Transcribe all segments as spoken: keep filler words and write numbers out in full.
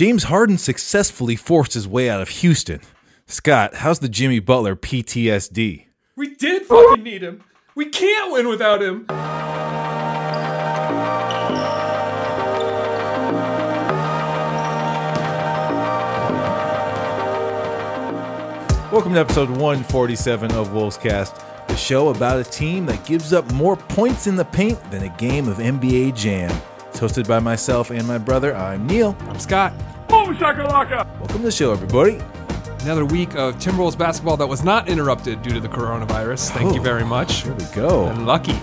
James Harden successfully forced his way out of Houston. Scott, how's the Jimmy Butler P T S D? We did fucking need him. We can't win without him. Welcome to episode one forty-seven of WolvesCast, the show about a team that gives up more points in the paint than a game of N B A Jam. It's hosted by myself and my brother. I'm Neil. I'm Scott. Boom shakalaka! Welcome to the show, everybody. Another week of Timberwolves basketball that was not interrupted due to the coronavirus. Thank oh, you very much. Here we go. And lucky.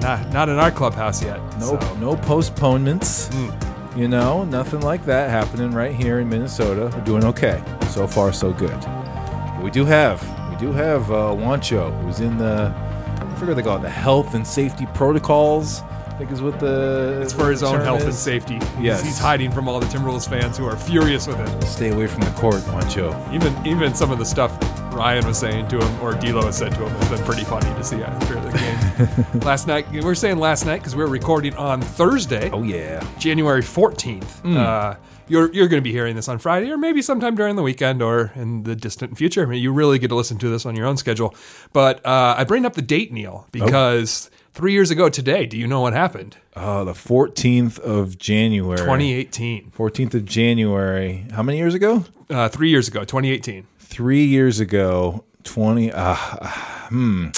Not, not in our clubhouse yet. No, so. no postponements. Mm. You know, nothing like that happening right here in Minnesota. We're doing okay. So far, so good. We do have, we do have uh, Juancho, who's in the, I forget what they call it, the health and safety protocols, I think is what the It's for his own health is. and safety. Yes. He's hiding from all the Timberwolves fans who are furious with him. Stay away from the court, Juancho. Even even some of the stuff Ryan was saying to him, or D'Lo has said to him, has been pretty funny to see after the game. last night, we're saying last night because we're recording on Thursday. Oh, yeah. January fourteenth. Mm. Uh You're you're going to be hearing this on Friday or maybe sometime during the weekend or in the distant future. I mean, you really get to listen to this on your own schedule. But uh, I bring up the date, Neil, because oh. three years ago today, do you know what happened? Uh, the fourteenth of January. twenty eighteen. fourteenth of January. How many years ago? Uh, three years ago, twenty eighteen. Three years ago, twenty... Uh, hmm...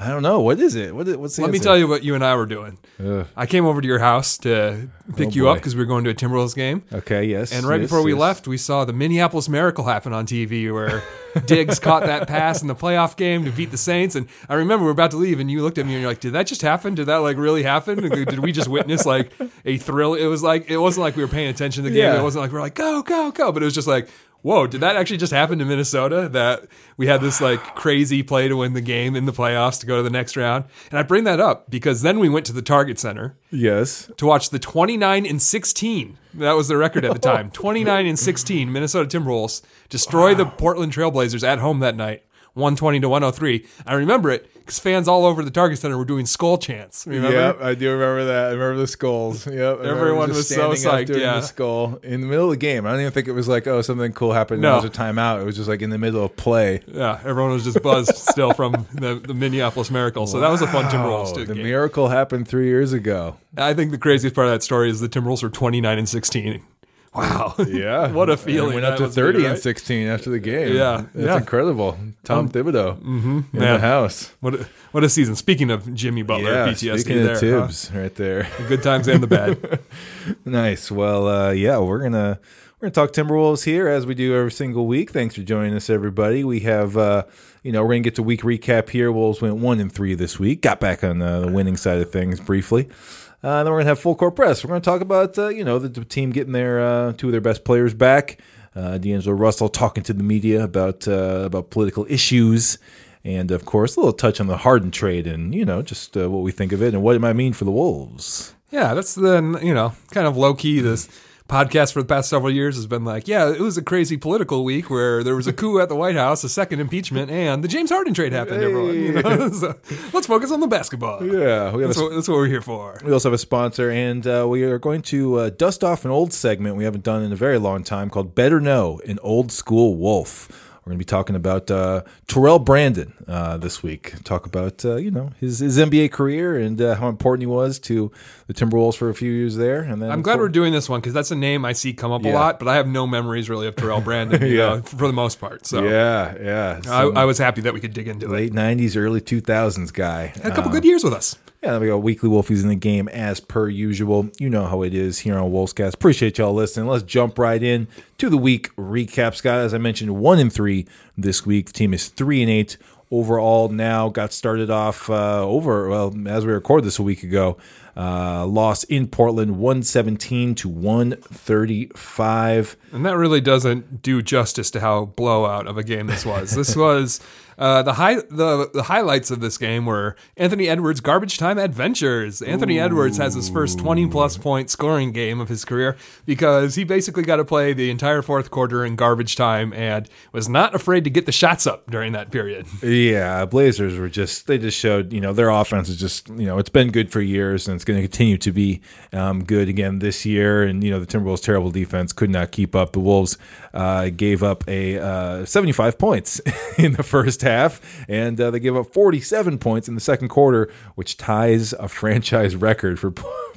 I don't know. What is it? What is, what's the Let answer? me tell you what you and I were doing. Ugh. I came over to your house to pick oh you up because we were going to a Timberwolves game. Okay, yes. And right yes, before we yes. left, we saw the Minneapolis Miracle happen on T V where Diggs caught that pass in the playoff game to beat the Saints. And I remember we were about to leave and you looked at me and you're like, did that just happen? Did that like really happen? Did we just witness like a thrill? It was like, it wasn't like we were paying attention to the game. Yeah. It wasn't like we were like, go, go, go. But it was just like, whoa, did that actually just happen to Minnesota that we had this like crazy play to win the game in the playoffs to go to the next round? And I bring that up because then we went to the Target Center. Yes. To watch the twenty-nine and sixteen. That was the record at the time. twenty-nine and sixteen Minnesota Timberwolves destroy wow. the Portland Trail Blazers at home that night. one twenty to one oh three. I remember it because fans all over the Target Center were doing skull chants. Remember? Yeah, I do remember that. I remember the skulls. Yep. Everyone was so psyched. Yeah. The skull in the middle of the game. I don't even think it was like, oh, something cool happened. No. It was a timeout. It was just like in the middle of play. Yeah. Everyone was just buzzed still from the, the Minneapolis Miracle. So wow. that was a fun Timberwolves game. The miracle happened three years ago. I think the craziest part of that story is the Timberwolves were twenty-nine and sixteen. Wow. Yeah. What a feeling. And went up that to thirty good, right? and sixteen after the game. Yeah. That's yeah. incredible. Tom um, Thibodeau mm-hmm. in Man. the house. What a, what a season. Speaking of Jimmy Butler, yeah, P T S D speaking there. Speaking of Tibbs huh? right there. The good times and the bad. Nice. Well, uh, yeah, we're going to we're gonna talk Timberwolves here as we do every single week. Thanks for joining us, everybody. We have, uh, you know, we're going to get to week recap here. Wolves went one and three this week. Got back on uh, the winning side of things briefly. Uh, and then we're going to have full court press. We're going to talk about, uh, you know, the, the team getting their uh, two of their best players back. Uh, D'Angelo Russell talking to the media about uh, about political issues. And, of course, a little touch on the Harden trade and, you know, just uh, what we think of it and what it might mean for the Wolves. Yeah, that's the, you know, kind of low-key this podcast for the past several years has been like, yeah, it was a crazy political week where there was a coup at the White House, a second impeachment, and the James Harden trade happened, hey. everyone. You know? So let's focus on the basketball. Yeah. We have that's, a, what, that's what we're here for. We also have a sponsor, and uh, we are going to uh, dust off an old segment we haven't done in a very long time called Better Know, an Old School Wolf. We're going to be talking about uh, Terrell Brandon uh, this week. Talk about uh, you know his, his N B A career and uh, how important he was to the Timberwolves for a few years there. And then I'm glad we're doing this one because that's a name I see come up yeah. a lot, but I have no memories really of Terrell Brandon you yeah. know, for the most part. So yeah, yeah. So I, I was happy that we could dig into late it. Late nineties, early two thousands guy. Had a couple um, good years with us. Yeah, we got Weekly Wolfies in the game as per usual. You know how it is here on WolvesCast. Appreciate y'all listening. Let's jump right in to the week recap, Scott. As I mentioned, one and three this week. The team is three and eight overall now. Got started off uh, over, well, as we record this a week ago, uh, loss in Portland, one seventeen to one thirty-five. And that really doesn't do justice to how blowout of a game this was. This was... Uh, the high the, the highlights of this game were Anthony Edwards' garbage time adventures. Anthony Ooh. Edwards has his first twenty-plus point scoring game of his career because he basically got to play the entire fourth quarter in garbage time and was not afraid to get the shots up during that period. Yeah, Blazers were just, they just showed, you know, their offense is just, you know, it's been good for years and that's going to continue to be um, good again this year. And, you know, the Timberwolves' terrible defense could not keep up. The Wolves uh, gave up a uh, seventy-five points in the first half, and uh, they gave up forty-seven points in the second quarter, which ties a franchise record for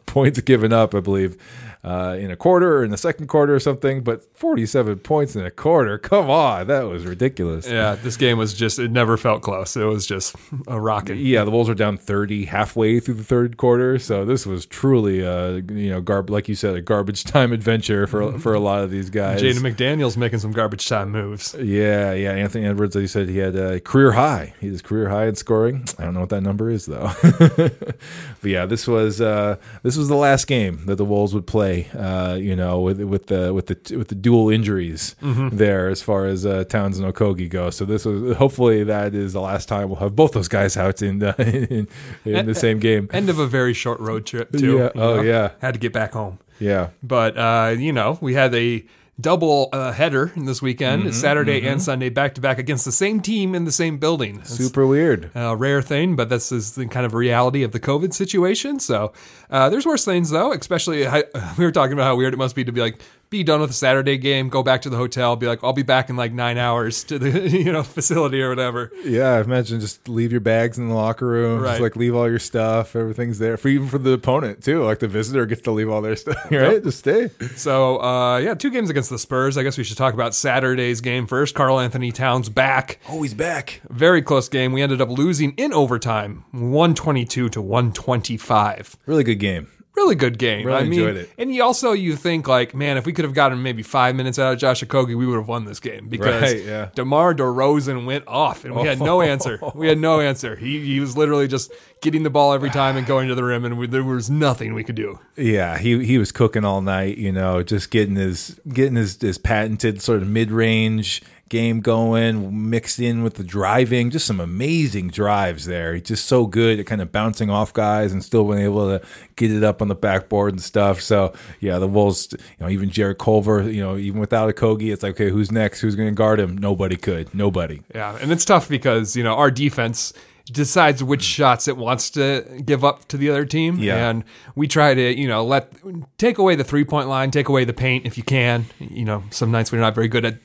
points given up, I believe, uh, in a quarter or in the second quarter or something. But forty-seven points in a quarter, come on, that was ridiculous. Yeah, this game was just, it never felt close. It was just a rocket. Yeah, the Wolves were down thirty halfway through the third quarter, so this was truly a, you know, garb like you said, a garbage time adventure for for a lot of these guys. Jaden McDaniel's making some garbage time moves. Yeah, yeah. Anthony Edwards, like you said, he had a career high. He was career high in scoring. I don't know what that number is though. But yeah, this was uh, this was the last game that the Wolves would play. Uh, you know, with with the with the with the dual injuries mm-hmm. there, as far as uh, Towns and Okogie go. So this was hopefully that is the last time we'll have both those guys out in uh, in, in the same game. End of a very short road trip too. Yeah. Oh know? yeah, had to get back home. Yeah, but uh, you know, we had a double uh, header this weekend, mm-hmm, Saturday mm-hmm. and Sunday, back to back against the same team in the same building. That's super weird, a rare thing, but this is the kind of reality of the COVID situation. So uh, there's worse things though. Especially I, we were talking about how weird it must be to be like, be done with the Saturday game, go back to the hotel, be like, I'll be back in like nine hours to the, you know, facility or whatever. Yeah, I imagine just leave your bags in the locker room, right. Just like leave all your stuff, everything's there, for even for the opponent too. Like the visitor gets to leave all their stuff, right? Yep. Just stay. So uh, yeah, two games against the Spurs. I guess we should talk about Saturday's game first. Karl-Anthony Towns back. Oh, he's back. Very close game. We ended up losing in overtime, one twenty-two to one twenty-five. Really good game. Really good game. Really I mean, enjoyed it. And you also, you think like, man, if we could have gotten maybe five minutes out of Josh Okogie, we would have won this game because right, yeah. DeMar DeRozan went off and we had no answer. We had no answer. He he was literally just getting the ball every time and going to the rim, and we, there was nothing we could do. Yeah, he he was cooking all night, you know, just getting his getting his, his patented sort of mid-range game going, mixed in with the driving, just some amazing drives there. He's just so good at kind of bouncing off guys and still being able to get it up on the backboard and stuff. So yeah, the Wolves, you know, even Jarrett Culver, you know, even without Okogie, it's like, okay, who's next? Who's going to guard him? Nobody could. Nobody. Yeah, and it's tough because, you know, our defense decides which shots it wants to give up to the other team. Yeah. And we try to, you know, let take away the three-point line, take away the paint if you can. You know, some nights we're not very good at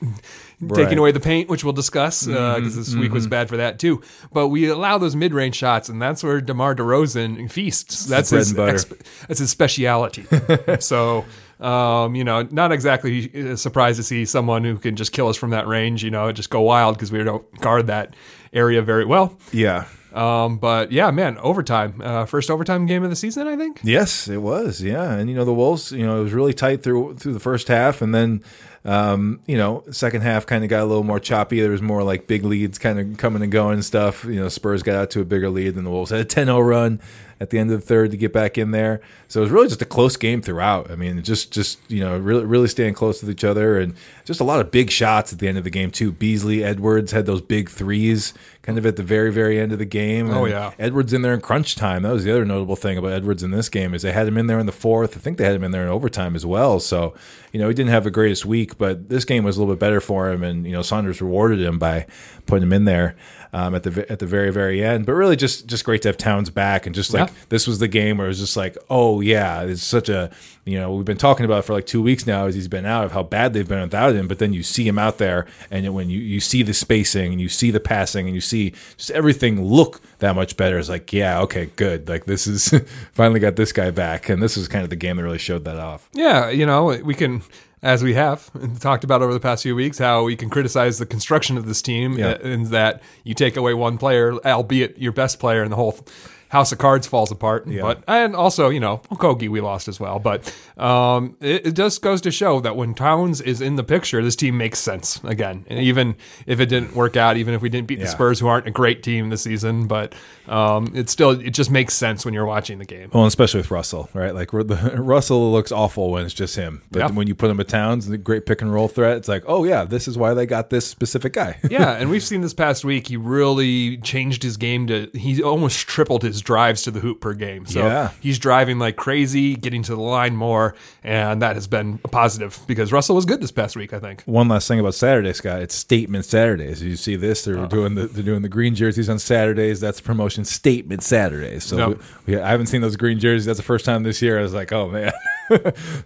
right. taking away the paint, which we'll discuss because uh, mm-hmm. this mm-hmm. week was bad for that too. But we allow those mid-range shots, and that's where DeMar DeRozan feasts. That's his exp- that's his speciality. So Um, you know, not exactly surprised to see someone who can just kill us from that range, you know, just go wild because we don't guard that area very well. Yeah. Um, but yeah, man, overtime, uh, first overtime game of the season, I think. Yes, it was. Yeah. And you know, the Wolves, you know, it was really tight through, through the first half, and then, um, you know, second half kind of got a little more choppy. There was more like big leads kind of coming and going and stuff. You know, Spurs got out to a bigger lead than the Wolves, had a ten oh run at the end of the third to get back in there. So it was really just a close game throughout. I mean, just, just, you know, really, really staying close with each other, and just a lot of big shots at the end of the game too. Beasley, Edwards had those big threes kind of at the very, very end of the game. Game. Oh, yeah. Edwards in there in crunch time. That was the other notable thing about Edwards in this game, is they had him in there in the fourth. I think they had him in there in overtime as well. So, you know, he didn't have the greatest week, but this game was a little bit better for him. And, you know, Saunders rewarded him by putting him in there um, at the at the very, very end. But really just, just great to have Towns back. And just like yeah. this was the game where it was just like, oh, yeah, it's such a, you know, we've been talking about it for like two weeks now as he's been out, of how bad they've been without him. But then you see him out there, and when you, you see the spacing and you see the passing and you see just everything look look that much better. It's like, yeah, okay, good. Like this is finally got this guy back. And this was kind of the game that really showed that off. Yeah. You know, we can, as we have talked about over the past few weeks, how we can criticize the construction of this team yeah. in that you take away one player, albeit your best player, and the whole house of cards falls apart. Yeah. But, and also, you know, Okogie we lost as well. But um, it, it just goes to show that when Towns is in the picture, this team makes sense again. And even if it didn't work out, even if we didn't beat yeah. the Spurs, who aren't a great team this season, but um, it still, it just makes sense when you're watching the game. Well, especially with Russell, right? Like the, Russell looks awful when it's just him. But yeah. when you put him with Towns, the great pick and roll threat, it's like, oh yeah, this is why they got this specific guy. Yeah, and we've seen this past week, he really changed his game to, he almost tripled his his drives to the hoop per game. So yeah. he's driving like crazy, getting to the line more, and that has been a positive because Russell was good this past week, I think. One last thing about Saturday, Scott. It's Statement Saturdays. You see this? They're, oh. doing, the, they're doing the green jerseys on Saturdays. That's promotion Statement Saturdays. So nope. we, we, I haven't seen those green jerseys. That's the first time this year. I was like, oh, man,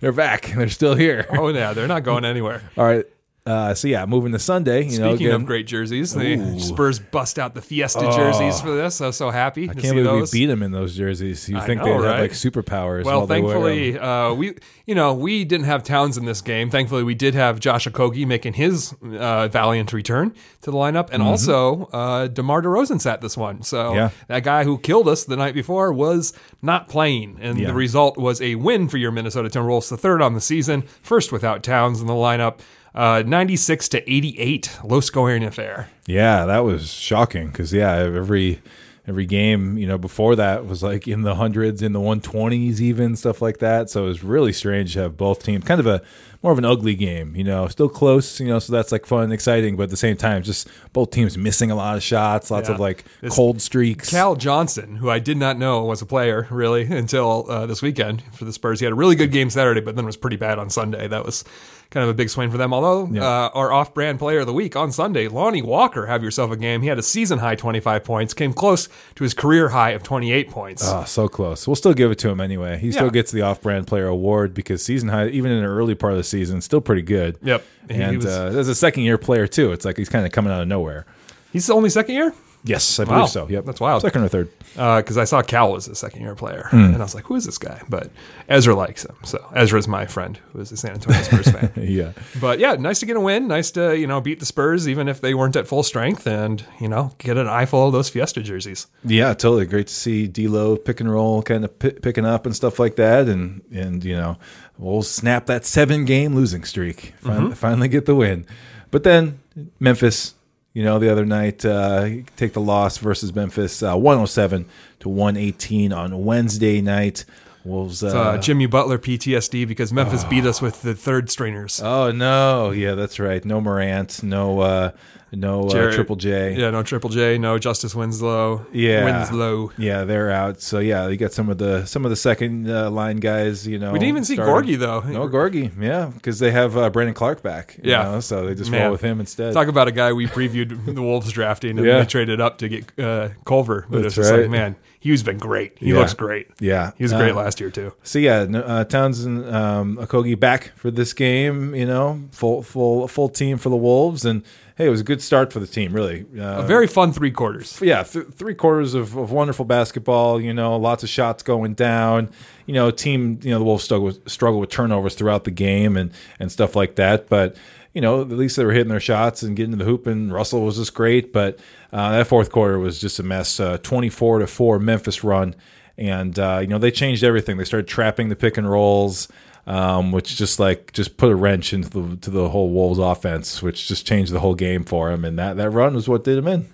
they're back. They're still here. Oh, yeah. They're not going anywhere. All right. Uh, so, yeah, moving to Sunday. You Speaking know, again, of great jerseys, the ooh. Spurs bust out the Fiesta oh. jerseys for this. I was so happy I to can't see believe those. We beat them in those jerseys. You I think know, they'd right? have, like, superpowers. Well, all thankfully, uh, we you know, we didn't have Towns in this game. Thankfully, we did have Josh Okogie making his uh, valiant return to the lineup. And mm-hmm. also, uh, DeMar DeRozan sat this one. So yeah. that guy who killed us the night before was not playing. And yeah. the result was a win for your Minnesota Timberwolves, the third on the season, first without Towns in the lineup. Uh, ninety-six to eighty-eight, low-scoring affair. Yeah, that was shocking because, yeah, every every game, you know, before that was like in the hundreds, in the one twenties even, stuff like that. So it was really strange to have both teams. Kind of a more of an ugly game, you know, still close, you know, so that's like fun and exciting. But at the same time, just both teams missing a lot of shots, lots yeah. of like this cold streaks. Cal Johnson, who I did not know was a player really until uh, this weekend for the Spurs. He had a really good game Saturday, but then was pretty bad on Sunday. That was kind of a big swing for them, although yeah. uh, our off-brand player of the week on Sunday, Lonnie Walker, have yourself a game. He had a season-high twenty-five points, came close to his career high of twenty-eight points. Oh, so close. We'll still give it to him anyway. He yeah. still gets the off-brand player award because season-high, even in the early part of the season, still pretty good. Yep. And he was, uh, as a second-year player, too, it's like he's kind of coming out of nowhere. He's only second year? Yes, I wow. believe so. Yep, that's wild. Second or third. Because uh, I saw Cal was a second-year player, mm. and I was like, who is this guy? But Ezra likes him. So Ezra's my friend, who is a San Antonio Spurs fan. yeah. But, yeah, nice to get a win. Nice to, you know, beat the Spurs, even if they weren't at full strength, and, you know, get an eyeful of those Fiesta jerseys. Yeah, totally. Great to see D-Lo pick and roll, kind of p- picking up and stuff like that. And, and you know, we'll snap that seven-game losing streak. Fin- mm-hmm. Finally get the win. But then Memphis, you know, the other night, uh, take the loss versus Memphis, uh, one oh seven to one eighteen on Wednesday night. Wolves, uh, uh, Jimmy Butler P T S D because Memphis oh. beat us with the third stringers. Oh no, yeah, that's right. No Morant, no, uh, no Jarrett, uh, Triple J. Yeah, no Triple J, no Justice Winslow. Yeah, Winslow. Yeah, they're out. So yeah, you got some of the some of the second uh, line guys. You know, we didn't even started. see Gorgie though. No Gorgie. Yeah, because they have uh, Brandon Clark back. You yeah, know, so they just Man. roll with him instead. Talk about a guy we previewed the Wolves drafting and yeah. they traded up to get uh, Culver. But that's it's just right. like, man, Hugh's been great. He yeah. looks great. Yeah. He was great uh, last year, too. So, yeah, uh, Towns and um, Okogie back for this game, you know, full full, full team for the Wolves. And, hey, it was a good start for the team, really. Uh, a very fun three quarters. Yeah, th- three quarters of, of wonderful basketball, you know, lots of shots going down. You know, team, you know, the Wolves struggle with, struggle with turnovers throughout the game and, and stuff like that. But, you know, at least they were hitting their shots and getting to the hoop, and Russell was just great. But uh, that fourth quarter was just a mess. Uh, twenty-four to four Memphis run, and uh, you know they changed everything. They started trapping the pick and rolls, um, which just like just put a wrench into the to the whole Wolves offense, which just changed the whole game for him. And that that run was what did him in.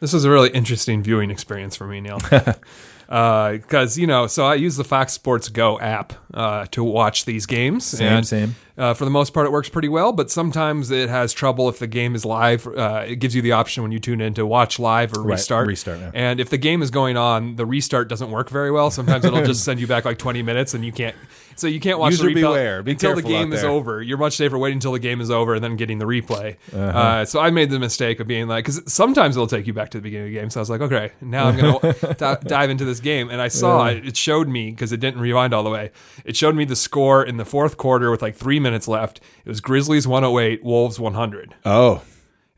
This was a really interesting viewing experience for me, Neil. Because, uh, you know, so I use the Fox Sports Go app uh, to watch these games. Same, and, same. Uh, for the most part, it works pretty well, but sometimes it has trouble if the game is live. Uh, it gives you the option when you tune in to watch live or restart. Right, restart yeah. And if the game is going on, the restart doesn't work very well. Sometimes it'll just send you back like twenty minutes, and you can't. So you can't watch User the replay beware. Be until the game is over. You're much safer waiting until the game is over and then getting the replay. Uh-huh. Uh, so I made the mistake of being like, because sometimes it'll take you back to the beginning of the game. So I was like, okay, now I'm going to d- dive into this game. And I saw yeah. it, it showed me, because it didn't rewind all the way, it showed me the score in the fourth quarter with like three minutes left. It was Grizzlies one oh eight, Wolves one hundred. Oh.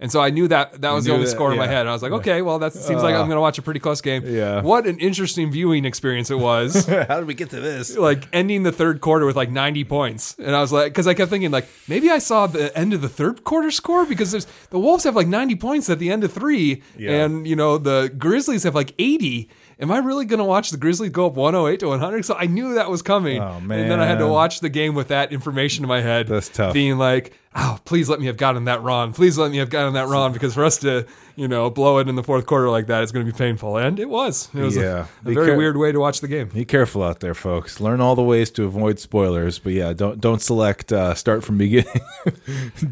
And so I knew that that was the only that, score yeah. in my head. And I was like, okay, well, that seems uh, like I'm going to watch a pretty close game. Yeah. What an interesting viewing experience it was. How did we get to this? Like ending the third quarter with like ninety points. And I was like, because I kept thinking like, maybe I saw the end of the third quarter score because there's the Wolves have like ninety points at the end of three. Yeah. And, you know, the Grizzlies have like eighty. Am I really going to watch the Grizzlies go up one oh eight to one hundred? So I knew that was coming. Oh, man. And then I had to watch the game with that information in my head. That's tough. Being like, oh, please let me have gotten that wrong. Please let me have gotten that wrong, because for us to, you know, blow it in the fourth quarter like that, it's going to be painful. And it was. It was yeah. a, a very car- weird way to watch the game. Be careful out there, folks. Learn all the ways to avoid spoilers. But, yeah, don't don't select uh, start from beginning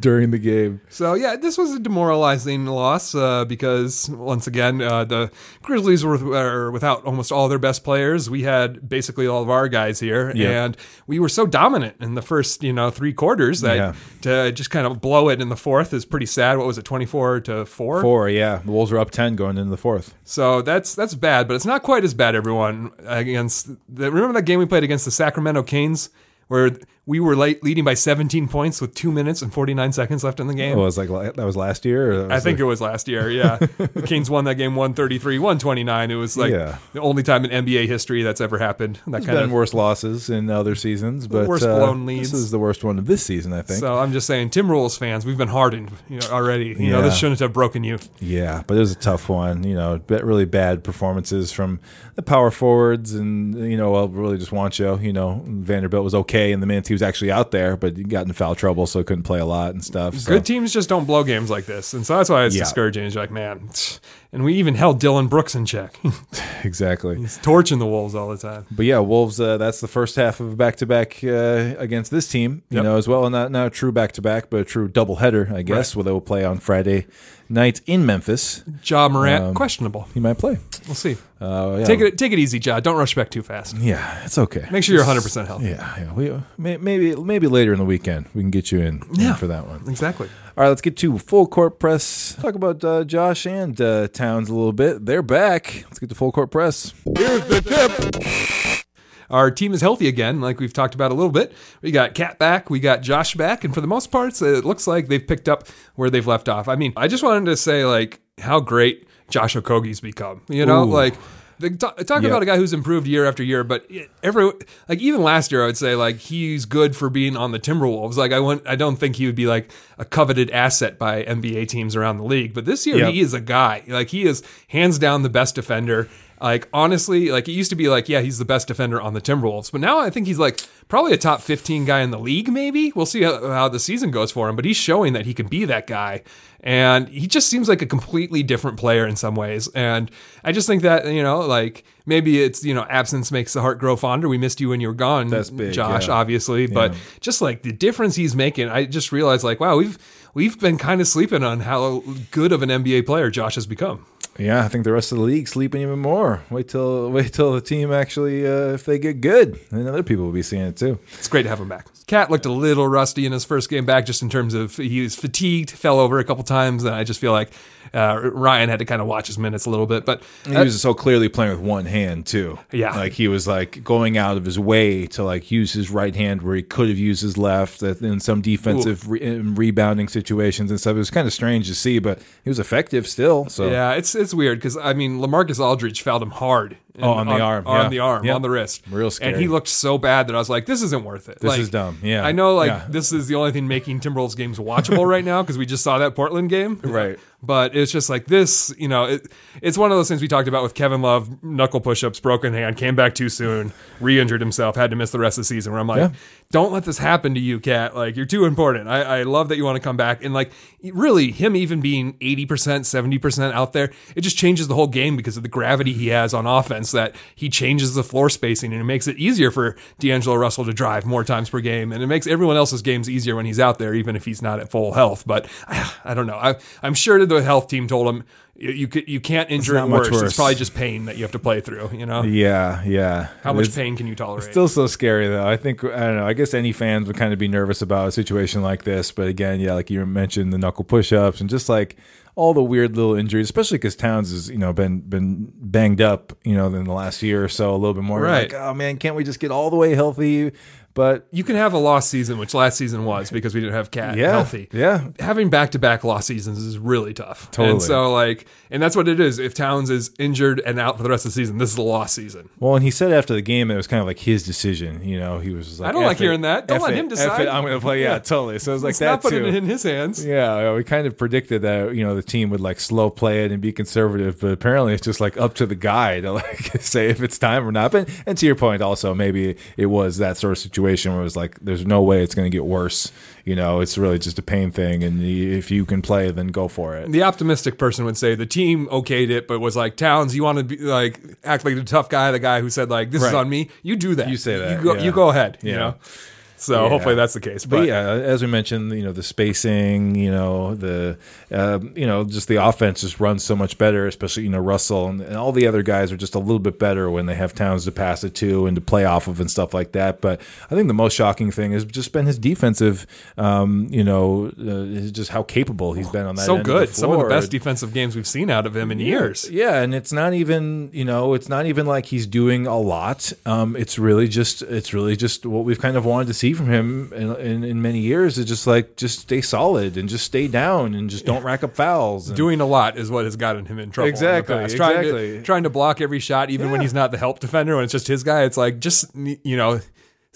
during the game. So, yeah, this was a demoralizing loss uh, because, once again, uh, the Grizzlies were, were without almost all their best players. We had basically all of our guys here. Yeah. And we were so dominant in the first, you know, three quarters that yeah. to just kind of blow it in the fourth is pretty sad. What was it, twenty-four to four? Four, yeah. The Wolves are up ten going into the fourth. So that's that's bad, but it's not quite as bad, everyone. Against the, remember that game we played against the Sacramento Kings where we were late, leading by seventeen points with two minutes and forty-nine seconds left in the game? Oh, it was like, that was last year? Or was I think like... it was last year, yeah. The Kings won that game one thirty-three to one twenty-nine. It was like yeah. the only time in N B A history that's ever happened. That There's kind been of worse losses in other seasons, but worst uh, blown leads. This is the worst one of this season, I think. So I'm just saying, Tim Rules fans, we've been hardened you know, already. You yeah. know, this shouldn't have broken you. Yeah, but it was a tough one. You know, really bad performances from the power forwards and, you know, well, really just Juancho. You know, Vanderbilt was okay in the minutes he was actually out there, but he got in foul trouble, so couldn't play a lot and stuff. So. Good teams just don't blow games like this, and so that's why it's yeah. discouraging. It's like, man, and we even held Dylan Brooks in check. Exactly. He's torching the Wolves all the time. But yeah, Wolves, uh, that's the first half of a back-to-back uh, against this team, you yep. know, as well. And not, not a true back-to-back, but a true doubleheader, I guess, right. where they will play on Friday night in Memphis. Ja Morant, um, questionable. He might play. We'll see. Uh, yeah. Take it, take it easy, Ja. Don't rush back too fast. Yeah, it's okay. Make sure you're one hundred percent healthy. Yeah, yeah. We, uh, maybe maybe later in the weekend we can get you in, yeah, in for that one. Exactly. All right, let's get to full court press. Talk about uh, Josh and uh, Towns a little bit. They're back. Let's get to full court press. Here's the tip. Our team is healthy again, like we've talked about a little bit. We got Cat back, we got Josh back, and for the most part, it looks like they've picked up where they've left off. I mean, I just wanted to say like how great Josh Okogie's become. You know, Ooh. like they talk, talk yep. about a guy who's improved year after year, but every like even last year, I would say like he's good for being on the Timberwolves. Like I want, I don't think he would be like a coveted asset by N B A teams around the league, but this year yep. he is a guy. Like he is hands down the best defender. Like, honestly, like it used to be like, yeah, he's the best defender on the Timberwolves. But now I think he's like probably a top fifteen guy in the league, maybe. We'll see how, how the season goes for him. But he's showing that he can be that guy. And he just seems like a completely different player in some ways. And I just think that, you know, like maybe it's, you know, absence makes the heart grow fonder. We missed you when you were gone, That's big, Josh, yeah. obviously. Yeah. But just like the difference he's making, I just realized like, wow, we've we've been kind of sleeping on how good of an N B A player Josh has become. Yeah, I think the rest of the league sleeping even more. Wait till wait till the team actually, uh, if they get good, then other people will be seeing it too. It's great to have him back. Cat looked a little rusty in his first game back, just in terms of he was fatigued, fell over a couple times, and I just feel like uh, Ryan had to kind of watch his minutes a little bit. But uh, he was so clearly playing with one hand too. Yeah, like he was like going out of his way to like use his right hand where he could have used his left in some defensive re- in rebounding situations and stuff. It was kind of strange to see, but he was effective still. So yeah, it's it's. It's weird because, I mean, LaMarcus Aldridge fouled him hard. And oh, on the on, arm. On yeah. the arm, yeah. on the wrist. Real scary. And he looked so bad that I was like, this isn't worth it. This like, is dumb, yeah. I know, like, yeah. this is the only thing making Timberwolves games watchable right now because we just saw that Portland game. Right. But it's just like this, you know, it, it's one of those things we talked about with Kevin Love, knuckle push-ups, broken hand, came back too soon, re-injured himself, had to miss the rest of the season, where I'm like, yeah. don't let this happen to you, Cat. Like, you're too important. I, I love that you want to come back. And, like, really, him even being eighty percent, seventy percent out there, it just changes the whole game because of the gravity he has on offense, that he changes the floor spacing and it makes it easier for D'Angelo Russell to drive more times per game. And it makes everyone else's games easier when he's out there, even if he's not at full health. But I, I don't know. I, I'm sure the health team told him, You could you can't injure it worse. worse. It's probably just pain that you have to play through, you know? Yeah, yeah. How much it's, pain can you tolerate? It's still so scary, though. I think, I don't know, I guess any fans would kind of be nervous about a situation like this. But again, yeah, like you mentioned, the knuckle push-ups and just like all the weird little injuries, especially because Towns has, you know, been been banged up, you know, in the last year or so a little bit more. Right. Like, oh, man, can't we just get all the way healthy? But you can have a lost season, which last season was because we didn't have Cat yeah, healthy. Yeah. Having back-to-back lost seasons is really tough. Totally. And so, like, and that's what it is. If Towns is injured and out for the rest of the season, this is a lost season. Well, and he said after the game, it was kind of like his decision. You know, he was like, I don't like it, hearing that. Don't F let it, him decide. It, I'm going to play. Yeah, totally. So it was like Let's that, not put too. it in his hands. Yeah. We kind of predicted that, you know, the team would, like, slow play it and be conservative. But apparently it's just, like, up to the guy to, like, say if it's time or not. And, and to your point also, maybe it was that sort of situation situation where it was like, there's no way it's going to get worse. You know, it's really just a pain thing. And if you can play, then go for it. The optimistic person would say the team okayed it, but was like, Towns, you want to be like, act like the tough guy, the guy who said like, this right. is on me. You do that. You say that. You go, yeah. you go ahead. Yeah. You know? So yeah. hopefully that's the case. But, but yeah, as we mentioned, you know, the spacing, you know, the, uh, you know, just the offense just runs so much better, especially, you know, Russell and, and all the other guys are just a little bit better when they have Towns to pass it to and to play off of and stuff like that. But I think the most shocking thing has just been his defensive, um, you know, uh, just how capable he's been on that. So end good. Of the floor. Some of the best defensive games we've seen out of him in yeah. years. Yeah. And it's not even, you know, it's not even like he's doing a lot. Um, it's really just, it's really just what we've kind of wanted to see from him in, in, in many years. It's just like, just stay solid and just stay down and just don't rack up fouls. And doing a lot is what has gotten him in trouble. Exactly. In exactly. Trying to, trying to block every shot, even yeah. when he's not the help defender, when it's just his guy, it's like, just, you know,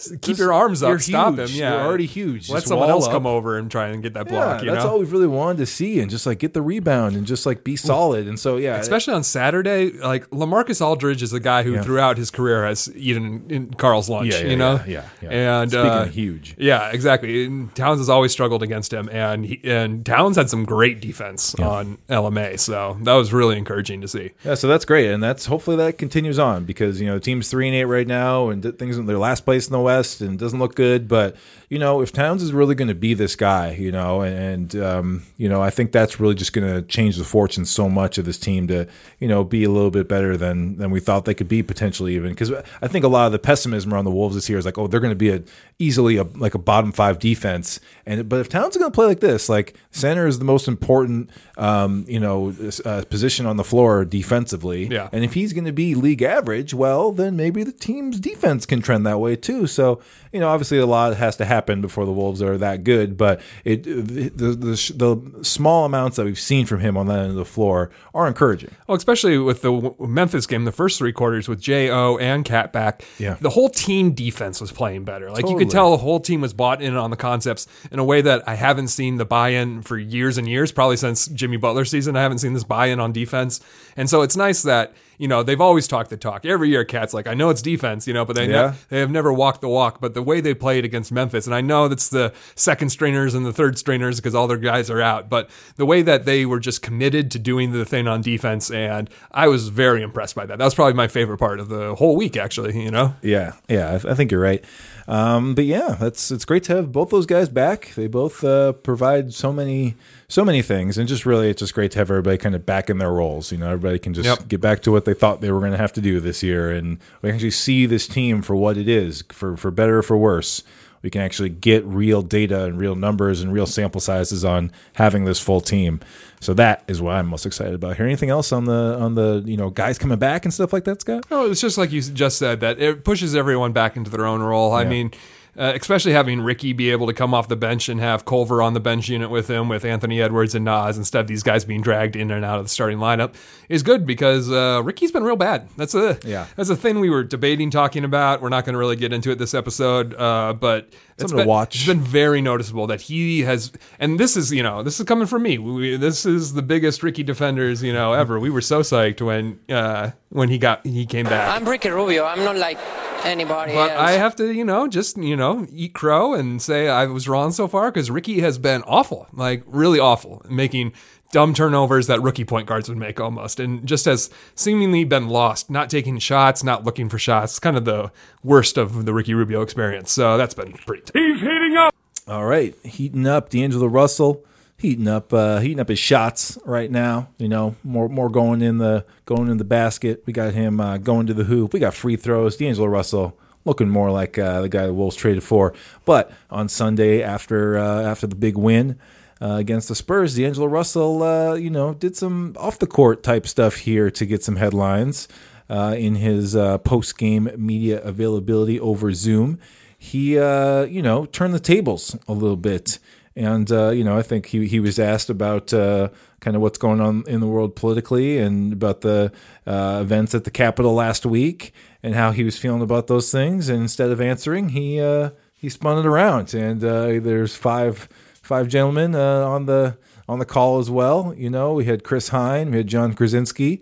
keep just, your arms up, stop huge. Him. Yeah. You're already huge. Let just someone else up. Come over and try and get that yeah, block. You that's know? All we really wanted to see, and just like get the rebound and just like be solid. And so, yeah. Especially it, on Saturday, like LaMarcus Aldridge is a guy who yeah. throughout his career has eaten in Carl's lunch, yeah, yeah, you know? Yeah. yeah, yeah. And speaking uh, of huge. Yeah, exactly. And Towns has always struggled against him, and he, and Towns had some great defense yeah. on L M A. So that was really encouraging to see. Yeah, so that's great. And that's hopefully that continues on because, you know, the team's three and eight right now, and things in their last place in the West, and doesn't look good, but you know, if Towns is really going to be this guy, you know, and um, you know, I think that's really just going to change the fortunes so much of this team to, you know, be a little bit better than than we thought they could be potentially, even because I think a lot of the pessimism around the Wolves this year is like, oh, they're going to be a easily a, like a bottom five defense, and but if Towns is going to play like this, like center is the most important, um, you know, uh, position on the floor defensively, yeah. and if he's going to be league average, well, then maybe the team's defense can trend that way too. So, you know, obviously a lot has to happen before the Wolves are that good, but it the, the the small amounts that we've seen from him on that end of the floor are encouraging. Well, especially with the Memphis game, the first three quarters with J O and Cat back, yeah. the whole team defense was playing better. Like totally. You could tell the whole team was bought in on the concepts in a way that I haven't seen the buy-in for years and years, probably since Jimmy Butler season. I haven't seen this buy-in on defense. And so it's nice that, you know, they've always talked the talk. Every year, Cat's like, I know it's defense, you know, but they yeah. ne- they have never walked the walk. But the way they played against Memphis, and I know that's the second strainers and the third strainers because all their guys are out, but the way that they were just committed to doing the thing on defense, and I was very impressed by that. That was probably my favorite part of the whole week, actually, you know? Yeah, yeah, I think you're right. Um, but yeah, that's it's great to have both those guys back. They both uh, provide so many so many things, and just really it's just great to have everybody kind of back in their roles. You know, everybody can just yep. get back to what they thought they were going to have to do this year, and we actually see this team for what it is, for for better or for worse. We can actually get real data and real numbers and real sample sizes on having this full team. So that is what I'm most excited about. Here, anything else on the on the you know guys coming back and stuff like that, Scott? No, it's just like you just said, that it pushes everyone back into their own role. Yeah. I mean, uh, especially having Ricky be able to come off the bench and have Culver on the bench unit with him, with Anthony Edwards and Nas, instead of these guys being dragged in and out of the starting lineup, is good because uh, Ricky's been real bad. That's a yeah. that's a thing we were debating talking about. We're not going to really get into it this episode, uh, but. It's been, to watch. It's been very noticeable that he has, and this is, you know, this is coming from me. We, this is the biggest Ricky defenders, you know, ever. We were so psyched when uh, when he got he came back. I'm Ricky Rubio. I'm not like anybody but else. But I have to, you know, just, you know, eat crow and say I was wrong so far because Ricky has been awful, like really awful, making dumb turnovers that rookie point guards would make almost, and just has seemingly been lost, not taking shots, not looking for shots. It's kind of the worst of the Ricky Rubio experience. So that's been pretty tough. He's heating up. All right. Heating up D'Angelo Russell, heating up uh, heating up his shots right now. You know, more more going in the going in the basket. We got him uh, going to the hoop. We got free throws. D'Angelo Russell looking more like uh, the guy the Wolves traded for. But on Sunday after uh, after the big win, Uh, against the Spurs, D'Angelo Russell, uh, you know, did some off-the-court type stuff here to get some headlines uh, in his uh, post-game media availability over Zoom. He, uh, you know, turned the tables a little bit. And, uh, you know, I think he, he was asked about uh, kind of what's going on in the world politically and about the uh, events at the Capitol last week and how he was feeling about those things. And instead of answering, he, uh, he spun it around. And uh, there's five... Five gentlemen uh, on the on the call as well. You know, we had Chris Hine, we had John Krasinski,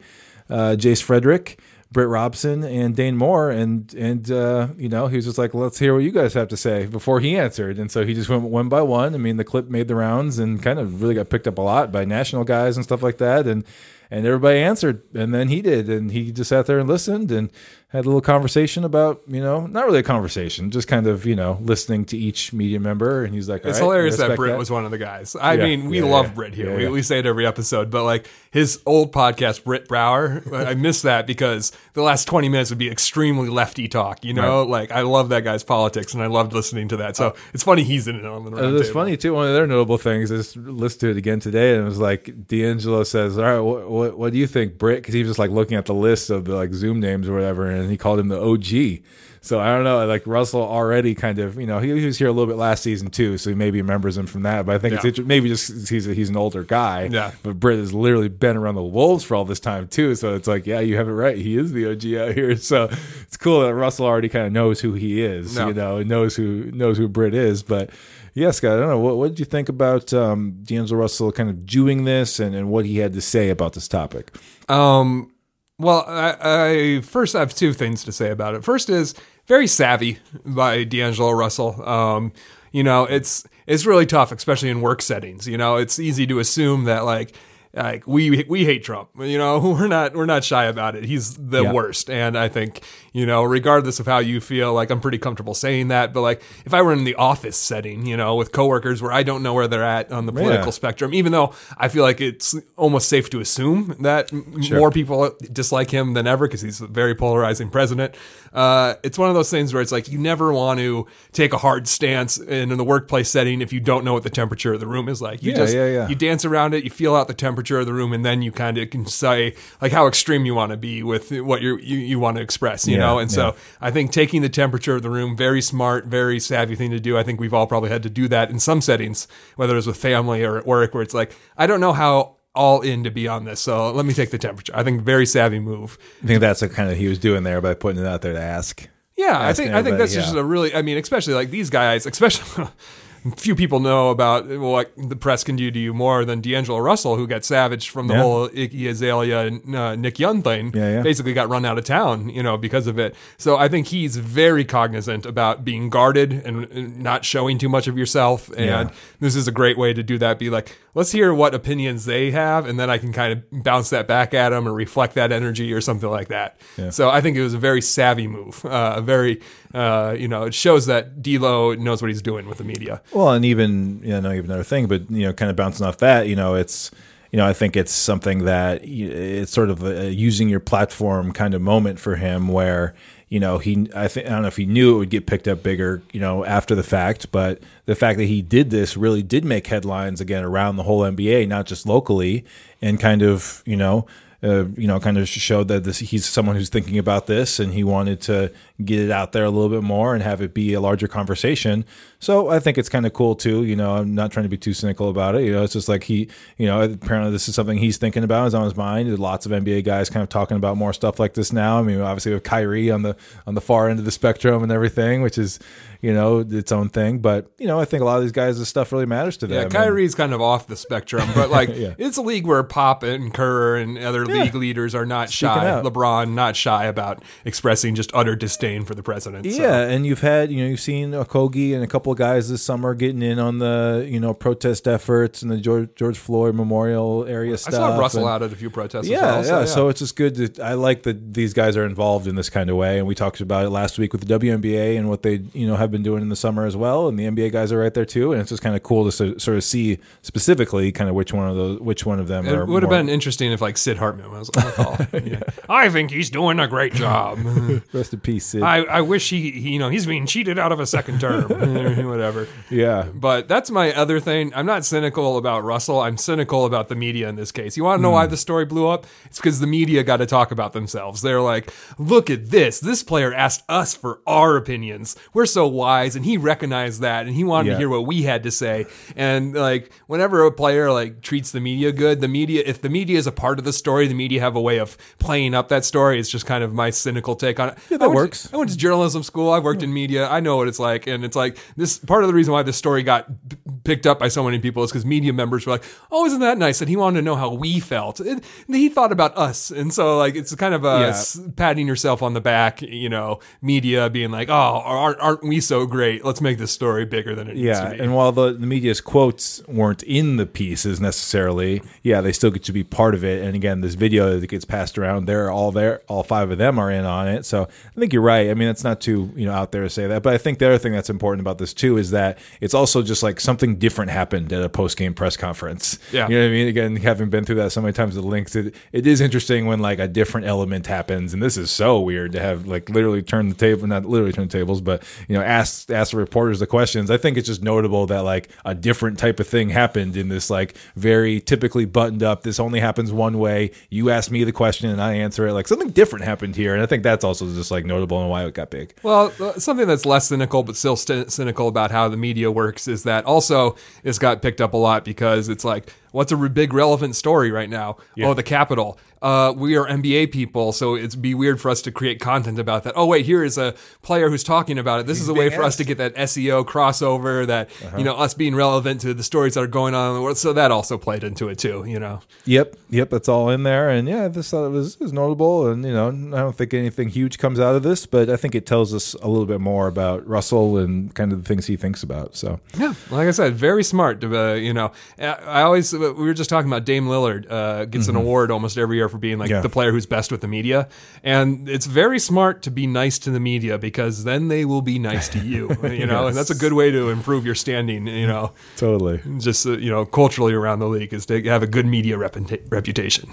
uh, Jace Frederick, Britt Robson and Dane Moore, and and uh, you know, he was just like, let's hear what you guys have to say before he answered. And so he just went one by one. I mean, the clip made the rounds and kind of really got picked up a lot by national guys and stuff like that, and and everybody answered, and then he did, and he just sat there and listened and had a little conversation about, you know, not really a conversation, just kind of, you know, listening to each media member. And he's like, it's hilarious that Britt was one of the guys. I yeah, mean, we yeah, love yeah. Britt here. Yeah, we, yeah. we say it every episode, but like his old podcast, Britt Brower, I miss that because the last twenty minutes would be extremely lefty talk, you know, right. Like I love that guy's politics and I loved listening to that. So uh, it's funny he's in it on the round table. It's funny too. One of their notable things is listen to it again today. And it was like D'Angelo says, all right, what, what, what do you think, Britt? Cause he was just like looking at the list of the like Zoom names or whatever. And And he called him the O G. So I don't know, like Russell already kind of, you know, he was here a little bit last season too, so he maybe remembers him from that. But I think yeah. it's maybe just he's a, he's an older guy. Yeah. But Britt has literally been around the Wolves for all this time too, so it's like, yeah, you have it right. He is the O G out here. So it's cool that Russell already kind of knows who he is. No. You know, and knows who knows who Britt is. But yeah, Scott, I don't know what what did you think about um, D'Angelo Russell kind of doing this and, and what he had to say about this topic? Um. Well, I, I first I have two things to say about it. First is very savvy by D'Angelo Russell. Um, you know, it's it's really tough, especially in work settings. You know, it's easy to assume that like like we we hate Trump. You know, we're not we're not shy about it. He's the yeah. worst, and I think, you know, regardless of how you feel, like I'm pretty comfortable saying that. But like if I were in the office setting, you know, with coworkers where I don't know where they're at on the political yeah. spectrum, even though I feel like it's almost safe to assume that sure. more people dislike him than ever because he's a very polarizing president. Uh, it's one of those things where it's like you never want to take a hard stance in, in the workplace setting if you don't know what the temperature of the room is like. You yeah, just yeah, yeah. you dance around it, you feel out the temperature of the room, and then you kind of can say like how extreme you want to be with what you're, you you want to express. You yeah. know, and yeah. so I think taking the temperature of the room, very smart, very savvy thing to do. I think we've all probably had to do that in some settings, whether it's with family or at work, where it's like, I don't know how all in to be on this, so let me take the temperature. I think very savvy move. I think that's what kind of he was doing there by putting it out there to ask. Yeah, I think I think that's yeah. just a really, I mean, especially like these guys, especially few people know about what the press can do to you more than D'Angelo Russell, who got savaged from the yeah. whole Iggy Azalea and uh, Nick Young thing, yeah, yeah. basically got run out of town, you know, because of it. So I think he's very cognizant about being guarded and not showing too much of yourself. And yeah. this is a great way to do that. Be like, let's hear what opinions they have, and then I can kind of bounce that back at them or reflect that energy or something like that. Yeah. So I think it was a very savvy move. Uh, a very, uh, you know, it shows that D'Lo knows what he's doing with the media. Well, and even, you know, even another thing, but, you know, kind of bouncing off that, you know, it's, you know, I think it's something that it's sort of a using your platform kind of moment for him where, you know, he, I think, I don't know if he knew it would get picked up bigger, you know, after the fact, but the fact that he did this really did make headlines again around the whole N B A, not just locally, and kind of, you know, Uh, you know, kind of showed that this, he's someone who's thinking about this, and he wanted to get it out there a little bit more and have it be a larger conversation. So I think it's kind of cool too. You know, I'm not trying to be too cynical about it. You know, it's just like he, you know, apparently this is something he's thinking about, is on his mind. There's lots of N B A guys kind of talking about more stuff like this now. I mean, obviously with Kyrie on the on the far end of the spectrum and everything, which is, you know, its own thing. But, you know, I think a lot of these guys, this stuff really matters to them. Yeah, Kyrie's and, kind of off the spectrum, but like yeah. it's a league where Pop and Kerr and other yeah. league leaders are not Speaking shy. Out. LeBron not shy about expressing just utter disdain for the president. Yeah, so. And you've had, you know, you've seen Okogie and a couple of guys this summer getting in on the, you know, protest efforts and the George, George Floyd Memorial area I stuff. I saw Russell and, out at a few protests. Yeah, well, so, yeah, yeah. So it's just good. To, I like that these guys are involved in this kind of way, and we talked about it last week with the W N B A and what they, you know, have been doing in the summer as well, and the N B A guys are right there too, and it's just kind of cool to so, sort of see specifically kind of which one of those which one of them it are would have more... been interesting if like Sid Hartman was on the call. yeah. I think he's doing a great job. Rest in peace, Sid. I, I wish he, he you know he's being cheated out of a second term. Whatever. Yeah, but that's my other thing. I'm not cynical about Russell. I'm cynical about the media in this case. You want to know mm. why the story blew up? It's because the media got to talk about themselves. They're like, look at this this player asked us for our opinions, we're so wise, and he recognized that, and he wanted yeah. to hear what we had to say. And like whenever a player like treats the media good, the media if the media is a part of the story, the media have a way of playing up that story. It's just kind of my cynical take on it. Yeah, that I works. To, I went to journalism school. I've worked yeah. in media. I know what it's like. And it's like this part of the reason why this story got b- picked up by so many people is because media members were like, oh, isn't that nice? And he wanted to know how we felt. It, he thought about us. And so like it's kind of a yeah. s- patting yourself on the back, you know, media being like, oh, aren't, aren't we so great? Let's make this story bigger than it yeah, needs to be. And while the, the media's quotes weren't in the pieces necessarily, yeah, they still get to be part of it. And again, this video that gets passed around, they're all there. All five of them are in on it. So I think you're right. I mean, it's not too you know out there to say that. But I think the other thing that's important about this too is that it's also just like something different happened at a post-game press conference. Yeah. You know what I mean? Again, having been through that so many times with Lynx, it, it is interesting when like a different element happens. And this is so weird to have like literally turn the table, not literally turn the tables, but you know ask, ask the reporters the questions. I think it's just notable that like a different type of thing happened in this like very typically buttoned up, this only happens one way, you ask me the question and I answer it, like something different happened here. And I think that's also just like notable and why it got big. Well, something that's less cynical but still st- cynical about how the media works is that also it's got picked up a lot because it's like, what's a re- big relevant story right now? Yeah. Oh, the Capitol. Uh, we are N B A people, so it'd be weird for us to create content about that. Oh, wait, here is a player who's talking about it. This He's is a way asked. for us to get that S E O crossover, that, uh-huh. you know, us being relevant to the stories that are going on in the world. So that also played into it too, you know? Yep. Yep. That's all in there. And yeah, I just thought it was, it was notable. And, you know, I don't think anything huge comes out of this, but I think it tells us a little bit more about Russell and kind of the things he thinks about. So, yeah, like I said, very smart. Uh, you know, I always, we were just talking about Dame Lillard uh, gets mm-hmm. an award almost every year for being like yeah. the player who's best with the media, and it's very smart to be nice to the media because then they will be nice to you, you know. Yes. And that's a good way to improve your standing, you know. Totally. Just uh, you know, culturally around the league is to have a good media reputa- reputation.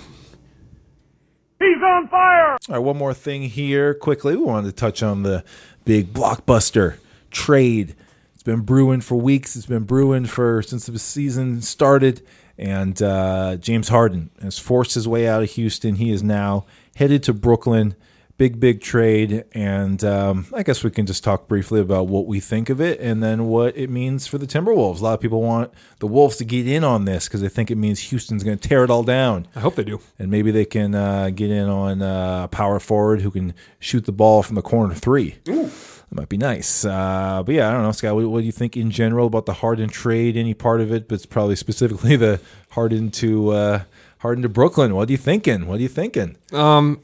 He's on fire. All right, one more thing here quickly. We wanted to touch on the big blockbuster trade. It's been brewing for weeks. It's been brewing for since the season started. And uh, James Harden has forced his way out of Houston. He is now headed to Brooklyn. Big, big trade. And um, I guess we can just talk briefly about what we think of it and then what it means for the Timberwolves. A lot of people want the Wolves to get in on this because they think it means Houston's going to tear it all down. I hope they do. And maybe they can uh, get in on uh, a power forward who can shoot the ball from the corner three. Ooh. That might be nice. Uh, but yeah, I don't know, Scott, what, what do you think in general about the Harden trade, any part of it, but it's probably specifically the Harden to uh, Harden to Brooklyn. What are you thinking? What are you thinking? Um,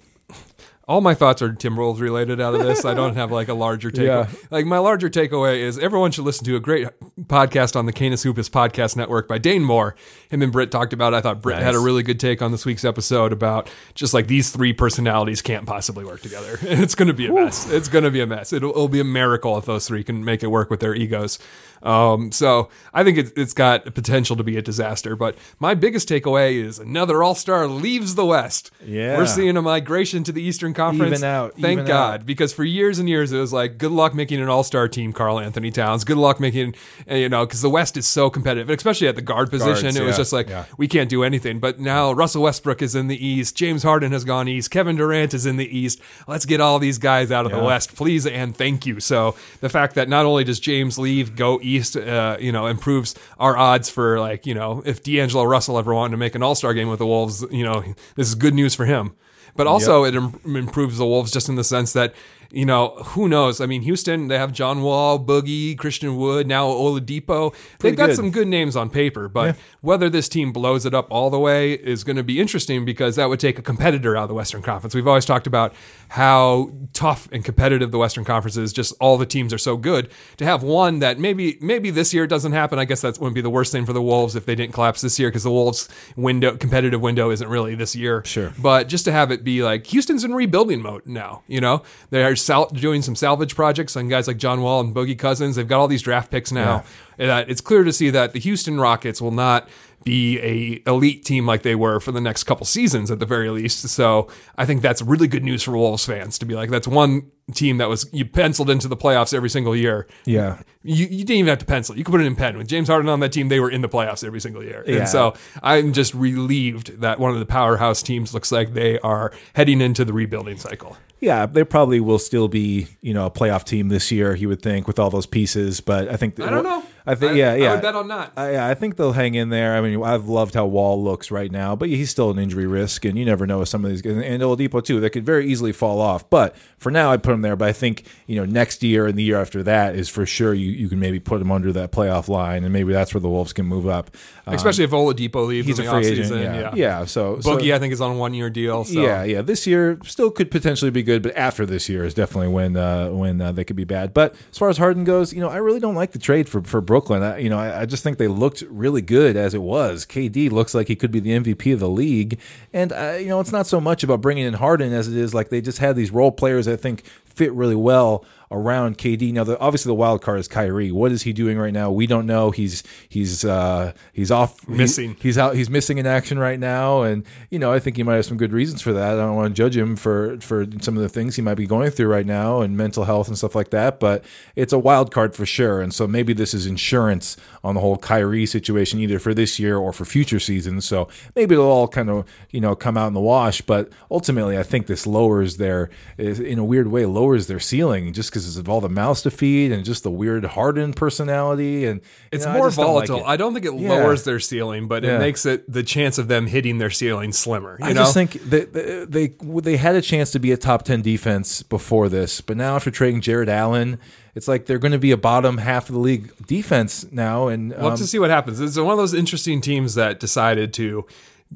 all my thoughts are Timberwolves related out of this. I don't have like a larger takeaway. Yeah. Like my larger takeaway is everyone should listen to a great podcast on the Canis Hoopus Podcast Network by Dane Moore. Him and Britt talked about it. I thought Britt nice. had a really good take on this week's episode about just like these three personalities can't possibly work together. And it's going to be a Woo. mess. It's going to be a mess. It'll, it'll be a miracle if those three can make it work with their egos. Um, so I think it, it's got potential to be a disaster. But my biggest takeaway is another all-star leaves the West. Yeah. We're seeing a migration to the Eastern Conference. Even out. Thank even God. Out. Because for years and years, it was like, good luck making an all-star team, Karl-Anthony Towns. Good luck making, you know, because the West is so competitive, and especially at the guard position. Guards, it yeah. was just like, yeah. we can't do anything. But now Russell Westbrook is in the East. James Harden has gone East. Kevin Durant is in the East. Let's get all these guys out of yeah. the West, please and thank you. So the fact that not only does James leave, go East, East, uh, you know, improves our odds for, like, you know, if D'Angelo Russell ever wanted to make an all-star game with the Wolves, you know, this is good news for him. But also yep. it im- improves the Wolves just in the sense that, you know, who knows? I mean, Houston, they have John Wall, Boogie, Christian Wood, now Oladipo. Pretty They've got good. some good names on paper, but yeah. whether this team blows it up all the way is going to be interesting because that would take a competitor out of the Western Conference. We've always talked about how tough and competitive the Western Conference is. Just all the teams are so good. To have one that maybe maybe this year doesn't happen, I guess that wouldn't be the worst thing for the Wolves if they didn't collapse this year because the Wolves' window competitive window isn't really this year. Sure. But just to have it be like, Houston's in rebuilding mode now. You know, they are Sal- doing some salvage projects on guys like John Wall and Boogie Cousins. They've got all these draft picks now. Yeah. And it's clear to see that the Houston Rockets will not be a elite team like they were for the next couple seasons at the very least. So I think that's really good news for Wolves fans to be like, that's one team that was you penciled into the playoffs every single year. Yeah. You, you didn't even have to pencil. You could put it in pen. With James Harden on that team, they were in the playoffs every single year. Yeah. And so I'm just relieved that one of the powerhouse teams looks like they are heading into the rebuilding cycle. Yeah, they probably will still be, you know, a playoff team this year, you would think, with all those pieces. But I think... That, I don't know. I think I, yeah, yeah. I would bet on not. I, I think they'll hang in there. I mean, I've loved how Wall looks right now, but he's still an injury risk, and you never know with some of these guys. And Oladipo too, that could very easily fall off. But for now, I put him there. But I think you know next year and the year after that is for sure. You, you can maybe put him under that playoff line, and maybe that's where the Wolves can move up. Um, Especially if Oladipo leaves, he's in the a free agent. Yeah. yeah, yeah. So Boogie, so, I think, is on a one year deal. So. Yeah, yeah. This year still could potentially be good, but after this year is definitely when uh, when uh, they could be bad. But as far as Harden goes, you know, I really don't like the trade for for. Brooklyn, I, you know, I, I just think they looked really good as it was. K D looks like he could be the M V P of the league, and uh, you know, it's not so much about bringing in Harden as it is like they just had these role players that I think fit really well around K D. Now, the, obviously, the wild card is Kyrie. What is he doing right now? We don't know. He's he's uh, he's off missing. He, he's out. He's missing in action right now, and you know, I think he might have some good reasons for that. I don't want to judge him for for some of the things he might be going through right now and mental health and stuff like that. But it's a wild card for sure, and so maybe this is insurance on the whole Kyrie situation, either for this year or for future seasons. So maybe it'll all kind of you know come out in the wash. But ultimately, I think this lowers their, in a weird way, lowers their ceiling just because of all the mouths to feed and just the weird Harden personality, and it's know, more I volatile. Don't like it. I don't think it yeah. lowers their ceiling, but yeah. it makes it the chance of them hitting their ceiling slimmer. You I know? just think that they, they they had a chance to be a top ten defense before this, but now after trading Jared Allen, it's like they're going to be a bottom half of the league defense now. And we'll um, have to see what happens. It's one of those interesting teams that decided to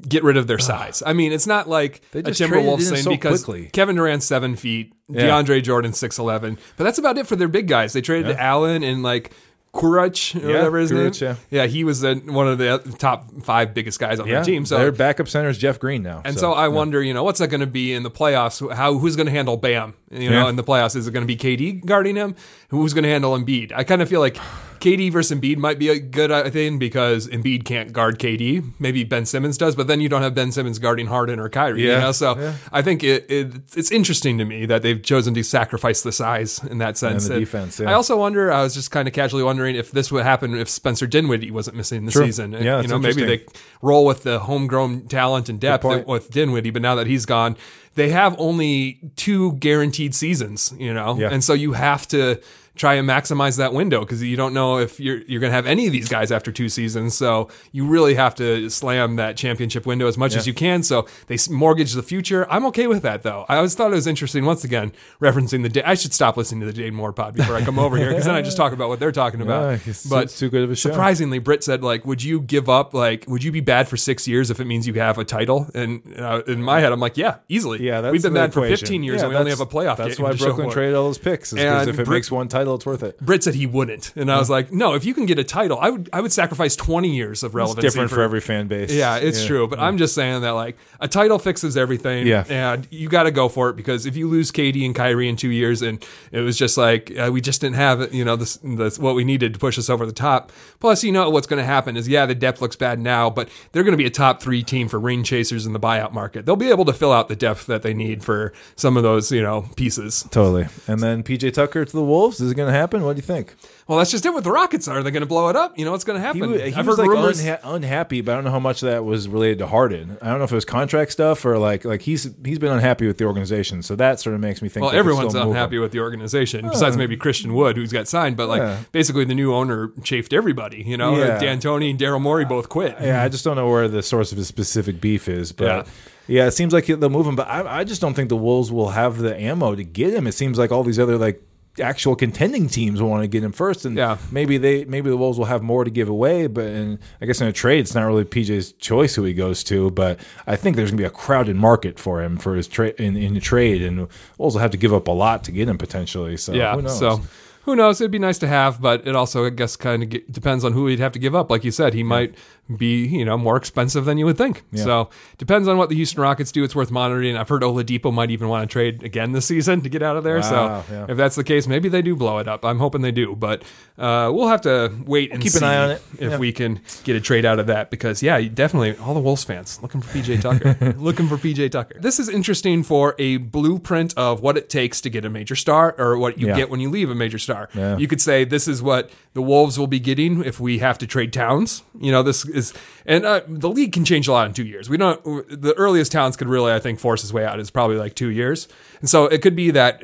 get rid of their size. I mean, it's not like a Timberwolves thing so because quickly. Kevin Durant's seven feet, yeah. DeAndre Jordan six eleven, but that's about it for their big guys. They traded yeah. Allen and like Kuroc, or yeah, whatever his Kuroc, name. Yeah. yeah, he was the, one of the top five biggest guys on yeah, their team. So their backup center is Jeff Green now. And so, so I yeah. wonder, you know, what's that going to be in the playoffs? How who's going to handle Bam? You know, yeah. in the playoffs, is it going to be K D guarding him? Who's going to handle Embiid? I kind of feel like K D versus Embiid might be a good thing because Embiid can't guard K D. Maybe Ben Simmons does, but then you don't have Ben Simmons guarding Harden or Kyrie. Yeah. You know? So yeah. I think it, it, it's interesting to me that they've chosen to sacrifice the size in that sense. And the and defense, yeah. I also wonder, I was just kind of casually wondering if this would happen if Spencer Dinwiddie wasn't missing the True. season. And, yeah, you know, maybe they roll with the homegrown talent and depth with Dinwiddie, but now that he's gone, they have only two guaranteed seasons, you know? Yeah. And so you have to try and maximize that window because you don't know if you're you're going to have any of these guys after two seasons. So you really have to slam that championship window as much yeah. as you can. So they mortgage the future. I'm okay with that, though. I always thought it was interesting, once again, referencing the day. I should stop listening to the Dave Moore pod before I come over here because then I just talk about what they're talking about. Yeah, but it's too good of a show. Surprisingly, Britt said, like, would you give up? Like, would you be bad for six years if it means you have a title? And uh, in my head, I'm like, yeah, easily. Yeah, that's We've been bad equation. for fifteen years yeah, and we only have a playoff that's game. That's why Brooklyn traded all those picks, because if it Britt, makes one title, it's worth it. Britt said he wouldn't, and I was like, no, if you can get a title, I would I would sacrifice twenty years of relevancy. It's different for, for every fan base. Yeah, it's yeah. true, but yeah. I'm just saying that like a title fixes everything, yeah. and you got to go for it, because if you lose K D and Kyrie in two years and it was just like, uh, we just didn't have, you know, this, this what we needed to push us over the top. Plus, you know, what's going to happen is, yeah, the depth looks bad now, but they're going to be a top three team for ring chasers in the buyout market. They'll be able to fill out the depth that they need for some of those, you know, pieces. Totally. And then P J Tucker to the Wolves, is it going to happen? What do you think? Well, that's just it with the Rockets. Are they going to blow it up? You know what's going to happen? He, would, he I've was heard like rumors. Unha- unhappy, but I don't know how much of that was related to Harden. I don't know if it was contract stuff or like like he's he's been unhappy with the organization. So that sort of makes me think. Well, everyone's unhappy with the organization, oh. besides maybe Christian Wood, who's got signed. But like yeah. basically, the new owner chafed everybody. You know, yeah. D'Antoni and Daryl Morey both quit. Yeah, I just don't know where the source of his specific beef is, but. Yeah. Yeah, it seems like they'll move him, but I, I just don't think the Wolves will have the ammo to get him. It seems like all these other like actual contending teams will want to get him first, and yeah. maybe they maybe the Wolves will have more to give away. But in, I guess in a trade, it's not really P J's choice who he goes to. But I think there's going to be a crowded market for him for his trade in in the trade, and Wolves will have to give up a lot to get him potentially. So yeah, who knows? so. Who knows? It'd be nice to have, but it also, I guess, kind of get, depends on who he'd have to give up. Like you said, he yeah. might be, you know, more expensive than you would think. Yeah. So depends on what the Houston Rockets do. It's worth monitoring. I've heard Oladipo might even want to trade again this season to get out of there. Wow, so yeah. if that's the case, maybe they do blow it up. I'm hoping they do, but uh, we'll have to wait and we'll keep see an eye on it. if yeah. we can get a trade out of that. Because yeah, definitely all the Wolves fans looking for P J Tucker, looking for P J Tucker. This is interesting for a blueprint of what it takes to get a major star, or what you yeah. get when you leave a major star. Yeah. You could say this is what the Wolves will be getting if we have to trade Towns. You know, this is, and uh, the league can change a lot in two years. We don't, the earliest Towns could really, I think, force his way out is probably like two years. And so it could be that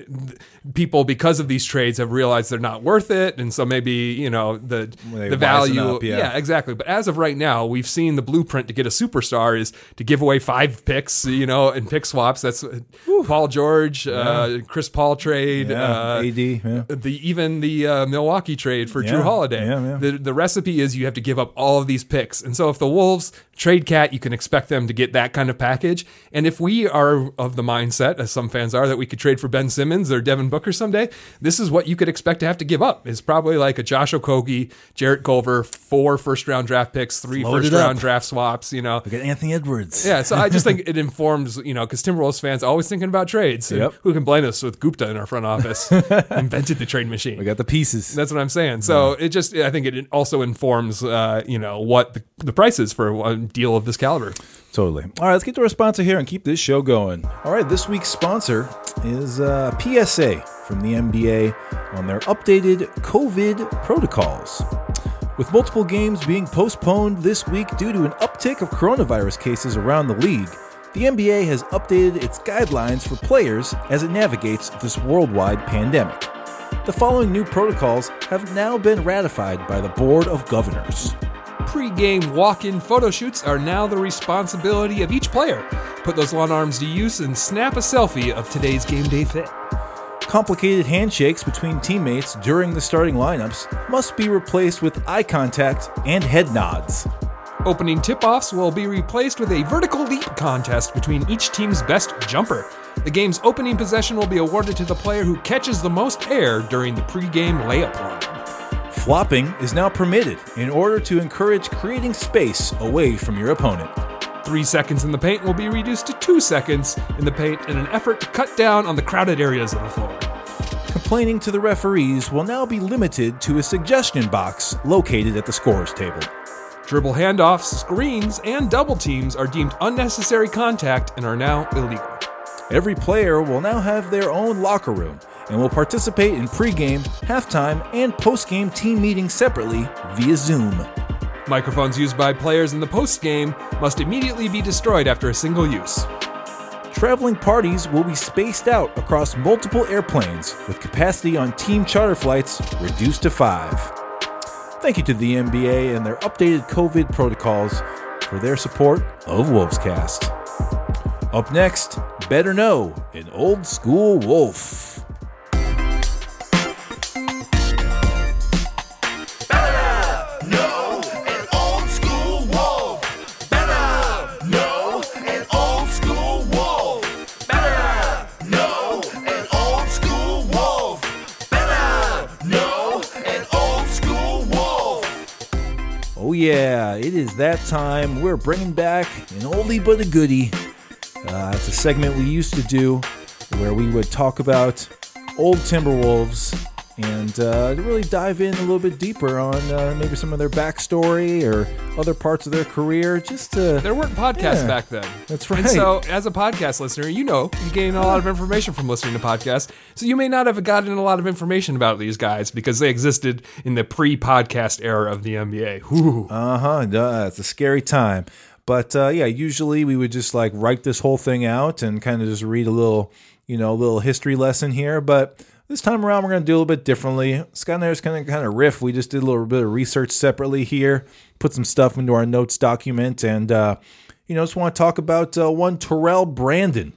people, because of these trades, have realized they're not worth it. And so maybe, you know, the, the value. Up, yeah. yeah, exactly. But as of right now, we've seen the blueprint to get a superstar is to give away five picks, you know, and pick swaps. That's Whew. Paul George, yeah. uh, Chris Paul trade, yeah. uh, A D, yeah. the, even the uh, Milwaukee trade for yeah. Jrue Holiday. Yeah, yeah. The, the recipe is you have to give up all of these picks. And so if the Wolves trade Cat, you can expect them to get that kind of package. And if we are of the mindset, as some fans are, that we could trade for Ben Simmons or Devin Booker someday, this is what you could expect to have to give up. It's probably like a Josh Okogie, Jarrett Culver, four first-round draft picks, three first-round draft swaps, you know. Look at Anthony Edwards. Yeah, so I just think it informs, you know, because Timberwolves fans are always thinking about trades. Yep. Who can blame us with Gupta in our front office? Invented the trade machine. We got the pieces. That's what I'm saying. So yeah. it just, I think it also informs, uh, you know, what the, the price is for a deal of this caliber. Totally. All right, let's get to our sponsor here and keep this show going. All right, this week's sponsor is uh, P S A from the N B A on their updated COVID protocols. With multiple games being postponed this week due to an uptick of coronavirus cases around the league, the N B A has updated its guidelines for players as it navigates this worldwide pandemic. The following new protocols have now been ratified by the Board of Governors. Pre-game walk-in photo shoots are now the responsibility of each player. Put those long arms to use and snap a selfie of today's game day fit. Complicated handshakes between teammates during the starting lineups must be replaced with eye contact and head nods. Opening tip-offs will be replaced with a vertical leap contest between each team's best jumper. The game's opening possession will be awarded to the player who catches the most air during the pre-game layup line. Flopping is now permitted in order to encourage creating space away from your opponent. Three seconds in the paint will be reduced to two seconds in the paint in an effort to cut down on the crowded areas of the floor. Complaining to the referees will now be limited to a suggestion box located at the scorer's table. Dribble handoffs, screens, and double teams are deemed unnecessary contact and are now illegal. Every player will now have their own locker room and will participate in pregame, halftime, and postgame team meetings separately via Zoom. Microphones used by players in the postgame must immediately be destroyed after a single use. Traveling parties will be spaced out across multiple airplanes, with capacity on team charter flights reduced to five. Thank you to the N B A and their updated COVID protocols for their support of WolvesCast. Up next, Better Know, an Old School Wolf. Yeah, it is that time. We're bringing back an oldie but a goodie. Uh, it's a segment we used to do where we would talk about old Timberwolves and uh, really dive in a little bit deeper on uh, maybe some of their backstory or other parts of their career. Just to, There weren't podcasts yeah, back then. That's right. And so as a podcast listener, you know, you gain a lot of information from listening to podcasts. So you may not have gotten a lot of information about these guys because they existed in the pre-podcast era of the N B A. Whew. Uh-huh. Uh, it's a scary time. But, uh, yeah, usually we would just, like, write this whole thing out and kind of just read a little, you know, a little history lesson here. But this time around, we're going to do a little bit differently. Scott and I are just going to kind of riff. We just did a little bit of research separately here, put some stuff into our notes document, and, uh, you know, just want to talk about uh, one Terrell Brandon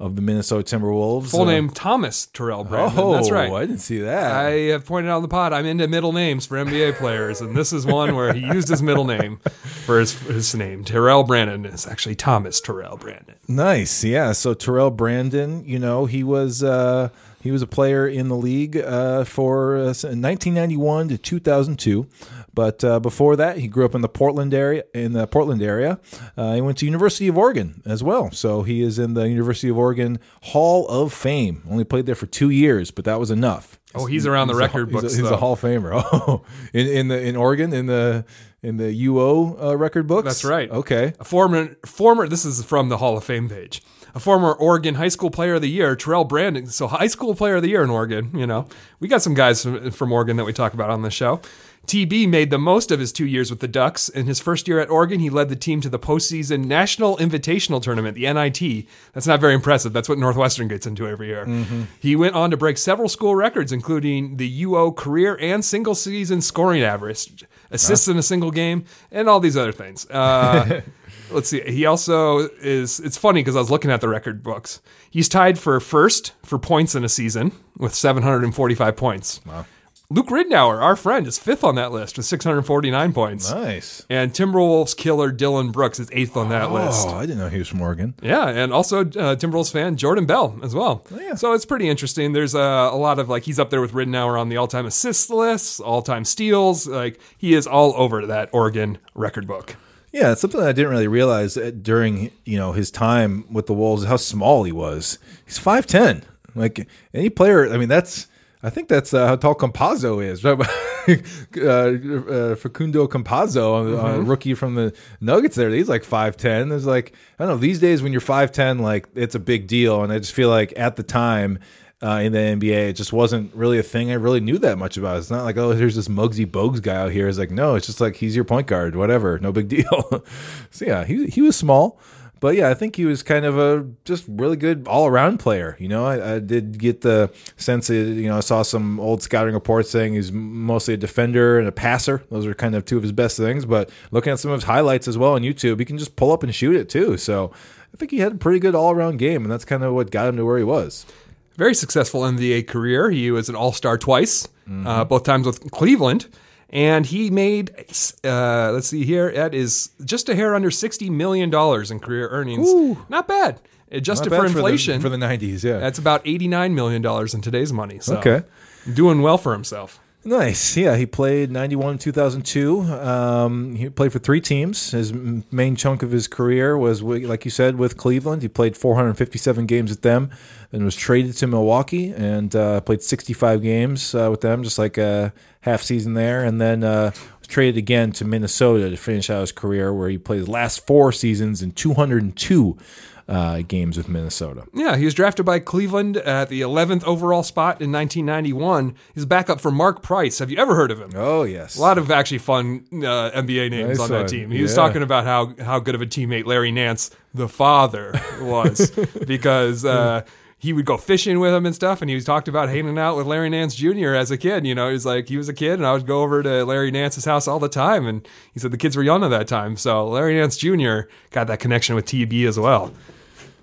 of the Minnesota Timberwolves. Full uh, name, Thomas Terrell Brandon. Oh, that's right. I didn't see that. I have pointed out on the pod, I'm into middle names for N B A players, and this is one where he used his middle name for his, his name. Terrell Brandon is actually Thomas Terrell Brandon. Nice, yeah. So Terrell Brandon, you know, he was... Uh, He was a player in the league uh, for uh, nineteen ninety-one to two thousand two, but uh, before that, he grew up in the Portland area. In the Portland area, uh, he went to University of Oregon as well. So he is in the University of Oregon Hall of Fame. Only played there for two years, but that was enough. Oh, he's around the he's record a, books. He's, a, he's though. a Hall of Famer. Oh, in in the in Oregon in the in the U O uh, record books. That's right. Okay, a former former. This is from the Hall of Fame page. A a former Oregon High School Player of the Year, Terrell Brandon. So High School Player of the Year in Oregon, you know. We got some guys from, from Oregon that we talk about on the show. T B made the most of his two years with the Ducks. In his first year at Oregon, he led the team to the postseason National Invitational Tournament, the N I T. That's not very impressive. That's what Northwestern gets into every year. Mm-hmm. He went on to break several school records, including the U O career and single-season scoring average, assists huh? in a single game, and all these other things. Uh, let's see. He also is – it's funny because I was looking at the record books. He's tied for first for points in a season with seven hundred forty-five points. Wow. Luke Ridnour, our friend, is fifth on that list with six hundred forty-nine points. Nice. And Timberwolves killer Dylan Brooks is eighth on that oh, list. Oh, I didn't know he was from Oregon. Yeah, and also uh, Timberwolves fan Jordan Bell as well. Oh, yeah. So it's pretty interesting. There's uh, a lot of, like, he's up there with Ridnour on the all-time assists list, all-time steals. Like, he is all over that Oregon record book. Yeah, it's something I didn't really realize during, you know, his time with the Wolves, how small he was. He's five ten. Like, any player, I mean, that's... I think that's uh, how tall Campazzo is. Right? uh, uh, Facundo Campazzo, mm-hmm. uh, rookie from the Nuggets there. He's like five ten. There's like, I don't know, these days when you're five ten, like it's a big deal. And I just feel like at the time uh, in the N B A, it just wasn't really a thing I really knew that much about. It's not like, oh, here's this Muggsy Bogues guy out here. It's like, no, it's just like he's your point guard, whatever. No big deal. So yeah, he he was small. But yeah, I think he was kind of a just really good all-around player. You know, I, I did get the sense that, you know, I saw some old scouting reports saying he's mostly a defender and a passer. Those are kind of two of his best things. But looking at some of his highlights as well on YouTube, he can just pull up and shoot it too. So I think he had a pretty good all-around game, and that's kind of what got him to where he was. Very successful N B A career. He was an all-star twice, mm-hmm. uh, both times with Cleveland. And he made, uh, let's see here, that is just a hair under sixty million dollars in career earnings. Ooh. Not bad. Adjusted Not bad for inflation. For the, for the nineties, yeah. That's about eighty-nine million dollars in today's money. So okay. Doing well for himself. Nice. Yeah, he played ninety-one, two thousand two. Um, he played for three teams. His main chunk of his career was, like you said, with Cleveland. He played four hundred fifty-seven games with them and was traded to Milwaukee and uh, played sixty-five games uh, with them, just like a half season there. And then uh, was traded again to Minnesota to finish out his career, where he played his last four seasons in two hundred two Uh, games with Minnesota. Yeah, he was drafted by Cleveland at the eleventh overall spot in nineteen ninety-one. He's backup for Mark Price. Have you ever heard of him? Oh, yes. A lot of actually fun uh, N B A names nice on that one. Team. He yeah. was talking about how, how good of a teammate Larry Nance, the father, was because uh, he would go fishing with him and stuff, and he was talked about hanging out with Larry Nance Junior as a kid. You know, he's like, he was a kid, and I would go over to Larry Nance's house all the time, and he said the kids were young at that time. So Larry Nance Junior got that connection with T B as well.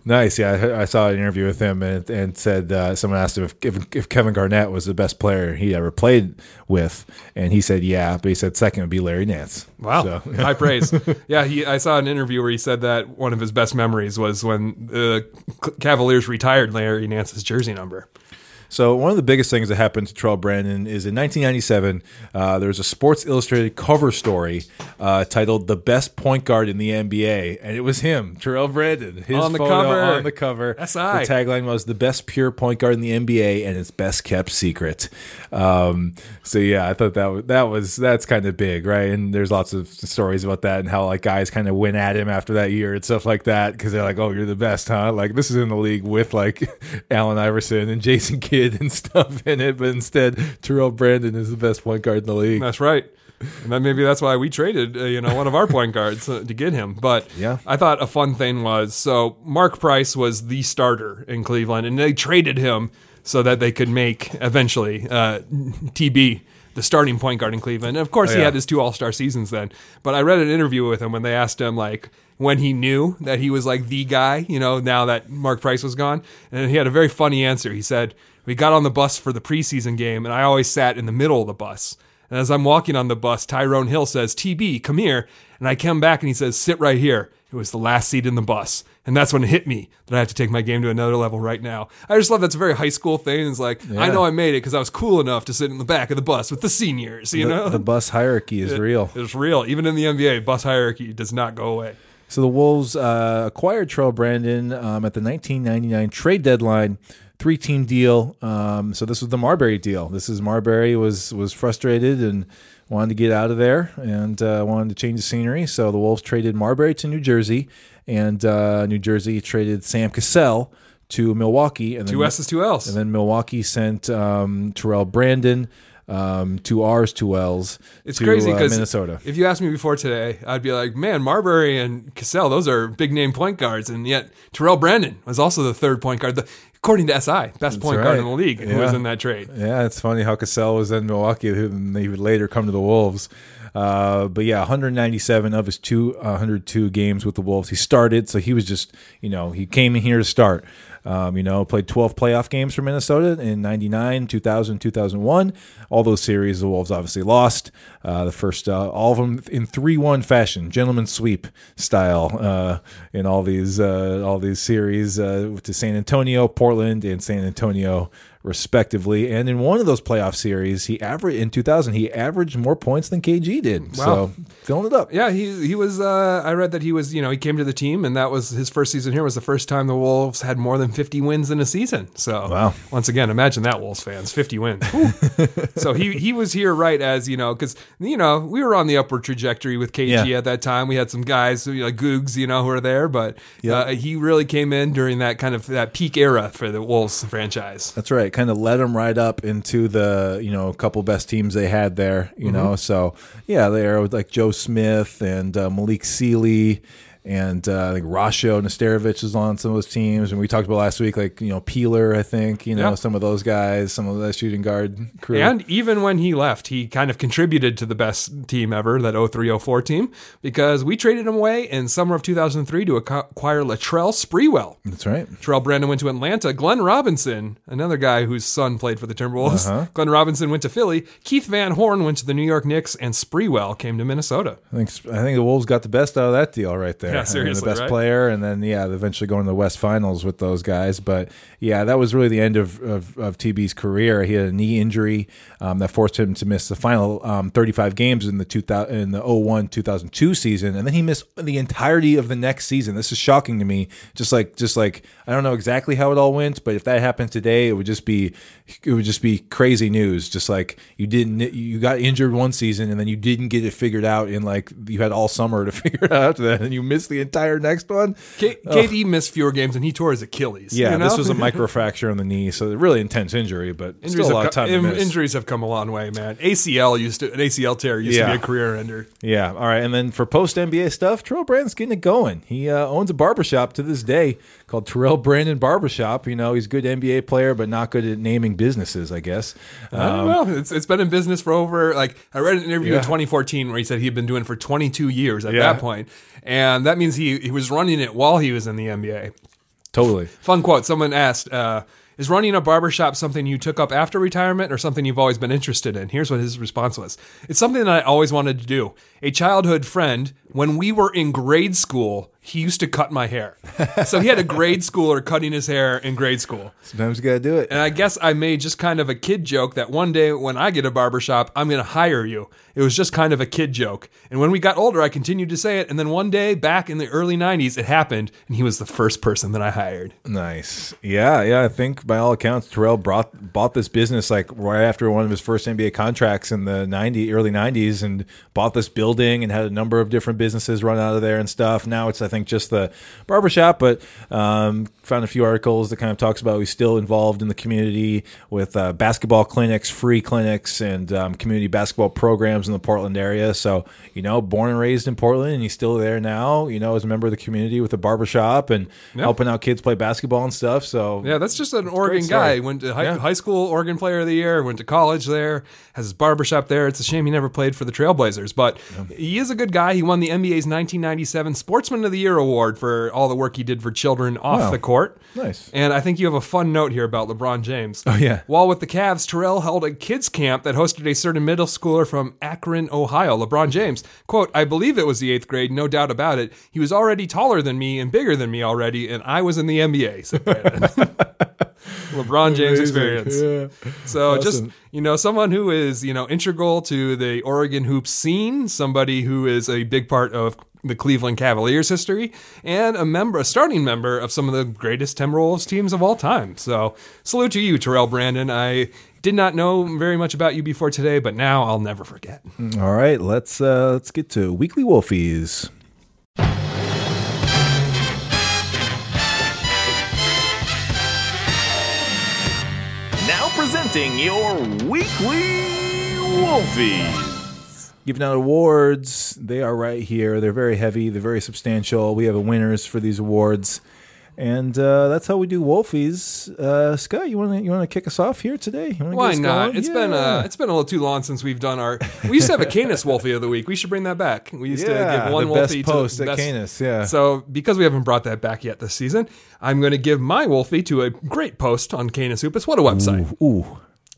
Nice, yeah. I saw an interview with him and, and said uh, someone asked him if, if if Kevin Garnett was the best player he ever played with, and he said yeah, but he said second would be Larry Nance. Wow, so, yeah. High praise. Yeah, he, I saw an interview where he said that one of his best memories was when the Cavaliers retired Larry Nance's jersey number. So one of the biggest things that happened to Terrell Brandon is in nineteen ninety-seven, uh, there was a Sports Illustrated cover story uh, titled "The Best Point Guard in the N B A," and it was him, Terrell Brandon, his on the photo cover. on the cover. S I. The tagline was "The Best Pure Point Guard in the N B A and Its Best Kept Secret." Um, so yeah, I thought that was, that was that's kind of big, right? And there's lots of stories about that and how like guys kind of went at him after that year and stuff like that because they're like, "Oh, you're the best, huh?" Like this is in the league with like Allen Iverson and Jason Kidd and stuff in it, but instead Terrell Brandon is the best point guard in the league. That's right. And then maybe that's why we traded uh, you know one of our point guards uh, to get him. But yeah. I thought a fun thing was, so Mark Price was the starter in Cleveland, and they traded him so that they could make eventually uh, T B the starting point guard in Cleveland. And of course oh, yeah. he had his two all-star seasons then. But I read an interview with him when they asked him like when he knew that he was like the guy, you know, now that Mark Price was gone. And he had a very funny answer. He said, "We got on the bus for the preseason game, and I always sat in the middle of the bus. And as I'm walking on the bus, Tyrone Hill says, 'T B, come here.' And I come back, and he says, 'Sit right here.' It was the last seat in the bus. And that's when it hit me that I have to take my game to another level right now." I just love that's a very high school thing. It's like, yeah. I know I made it because I was cool enough to sit in the back of the bus with the seniors, you the, know? The bus hierarchy is it, real. It's real. Even in the N B A, bus hierarchy does not go away. So the Wolves uh, acquired Terrell Brandon um, at the nineteen ninety-nine trade deadline. Three-team deal. Um, so this was the Marbury deal. This is Marbury was was frustrated and wanted to get out of there and uh, wanted to change the scenery. So the Wolves traded Marbury to New Jersey, and uh, New Jersey traded Sam Cassell to Milwaukee. And then, two S's, two L's. And then Milwaukee sent um, Terrell Brandon, um, two R's, two L's, it's to crazy, uh, Minnesota. If you asked me before today, I'd be like, man, Marbury and Cassell, those are big-name point guards. And yet Terrell Brandon was also the third point guard, the, according to S I, best That's point right. guard in the league yeah. who was in that trade. Yeah, it's funny how Cassell was in Milwaukee, and he would later come to the Wolves. Uh, but yeah, one hundred ninety-seven of his two hundred two games with the Wolves, he started. So he was just, you know, he came in here to start. Um, you know, played twelve playoff games for Minnesota in ninety-nine, two thousand, two thousand one. All those series, the Wolves obviously lost. Uh, the first, uh, all of them in three one fashion, gentleman sweep style uh, in all these uh, all these series uh, to San Antonio, Portland, and San Antonio, respectively. And in one of those playoff series, he averaged in two thousand, he averaged more points than K G did. Wow. So filling it up. Yeah, he he was. Uh, I read that he was. You know, he came to the team, and that was his first season here. Was the first time the Wolves had more than fifty wins in a season. So wow. Once again, imagine that, Wolves fans, fifty wins. So he he was here right as you know, because you know we were on the upward trajectory with K G yeah. at that time. We had some guys you know, like Googs, you know, who are there, but yep. uh, he really came in during that kind of that peak era for the Wolves franchise. That's right. Kind of led them right up into the, you know, couple best teams they had there, you mm-hmm. know. So, yeah, there with like Joe Smith and uh, Malik Sealy and uh, I think Rasho Nesterovich was on some of those teams. And we talked about last week, like, you know, Peeler, I think, you know, yeah. some of those guys, some of that shooting guard crew. And even when he left, he kind of contributed to the best team ever, that oh three oh four team, because we traded him away in summer of two thousand three to acquire Latrell Sprewell. That's right. Terrell Brandon went to Atlanta. Glenn Robinson, another guy whose son played for the Timberwolves. Uh-huh. Glenn Robinson went to Philly. Keith Van Horn went to the New York Knicks, and Sprewell came to Minnesota. I think, I think the Wolves got the best out of that deal right there. Yeah, seriously, the best right? player, and then yeah, eventually going to the West Finals with those guys. But yeah, that was really the end of of, of T B's career. He had a knee injury um, that forced him to miss the final um, thirty-five games in the two thousand in the oh one two thousand two season, and then he missed the entirety of the next season. This is shocking to me. Just like just like I don't know exactly how it all went, but if that happened today, it would just be it would just be crazy news. Just like you didn't you got injured one season, and then you didn't get it figured out, and like you had all summer to figure it out after that, and you missed the entire next one. K- K D Ugh. missed fewer games, and he tore his Achilles. Yeah, you know? This was a microfracture on the knee, so really intense injury, but injuries still a lot of time com- to miss. Injuries have come a long way, man. A C L used to an A C L tear used yeah. to be a career ender. Yeah, all right. And then for post-N B A stuff, Terrell Brandon's getting it going. He uh, owns a barbershop to this day called Terrell Brandon Barbershop. You know, he's a good N B A player, but not good at naming businesses, I guess. Um, I don't know. It's, it's been in business for over, like, I read an interview yeah. in twenty fourteen where he said he'd been doing it for twenty-two years at yeah. that point. And that means he, he was running it while he was in the N B A. Totally. Fun quote. Someone asked, uh, is running a barbershop something you took up after retirement or something you've always been interested in? Here's what his response was. It's something that I always wanted to do. A childhood friend, when we were in grade school, he used to cut my hair. So he had a grade schooler cutting his hair in grade school. Sometimes you got to do it. And I guess I made just kind of a kid joke that one day when I get a barbershop, I'm going to hire you. It was just kind of a kid joke. And when we got older, I continued to say it. And then one day back in the early nineties, it happened. And he was the first person that I hired. Nice. Yeah, yeah. I think by all accounts, Terrell brought, bought this business like right after one of his first N B A contracts in the nineties, early nineties and bought this building and had a number of different businesses run out of there and stuff. Now it's, I think, think just the barbershop, but um, found a few articles that kind of talks about he's still involved in the community with uh, basketball clinics, free clinics, and um, community basketball programs in the Portland area. So, you know, born and raised in Portland, and he's still there now, you know, as a member of the community with a barbershop and yeah. helping out kids play basketball and stuff. So yeah, that's just an Oregon guy. Went to high, yeah. high school, Oregon Player of the Year, went to college there, has his barbershop there. It's a shame he never played for the Trailblazers, but yeah. he is a good guy. He won the N B A's nineteen ninety-seven Sportsman of the Year award for all the work he did for children off wow. the court. Nice. And I think you have a fun note here about LeBron James. Oh, yeah. While with the Cavs, Terrell held a kids camp that hosted a certain middle schooler from Akron, Ohio, LeBron James. Quote, I believe it was the eighth grade, no doubt about it. He was already taller than me and bigger than me already, and I was in the N B A, said Brandon. LeBron James experience. Yeah. So awesome. Just, you know, someone who is, you know, integral to the Oregon hoops scene, somebody who is a big part of the Cleveland Cavaliers history, and a member, a starting member of some of the greatest Timberwolves teams of all time. So salute to you, Terrell Brandon. I did not know very much about you before today, but now I'll never forget. All right, let's uh, let's get to Weekly Wolfies. Now presenting your Weekly Wolfies. Giving out awards. They are right here. They're very heavy. They're very substantial. We have a winners for these awards. And uh, that's how we do Wolfies. Uh, Scott, you want to you want to kick us off here today? Why not? It's yeah. been uh, it's been a little too long since we've done our. We used to have a Canis Wolfie of the week. We should bring that back. We used yeah, to give one the Wolfie best post to the at best Canis. Yeah. So because we haven't brought that back yet this season, I'm going to give my Wolfie to a great post on Canis Hoopus. What a website! Ooh. ooh.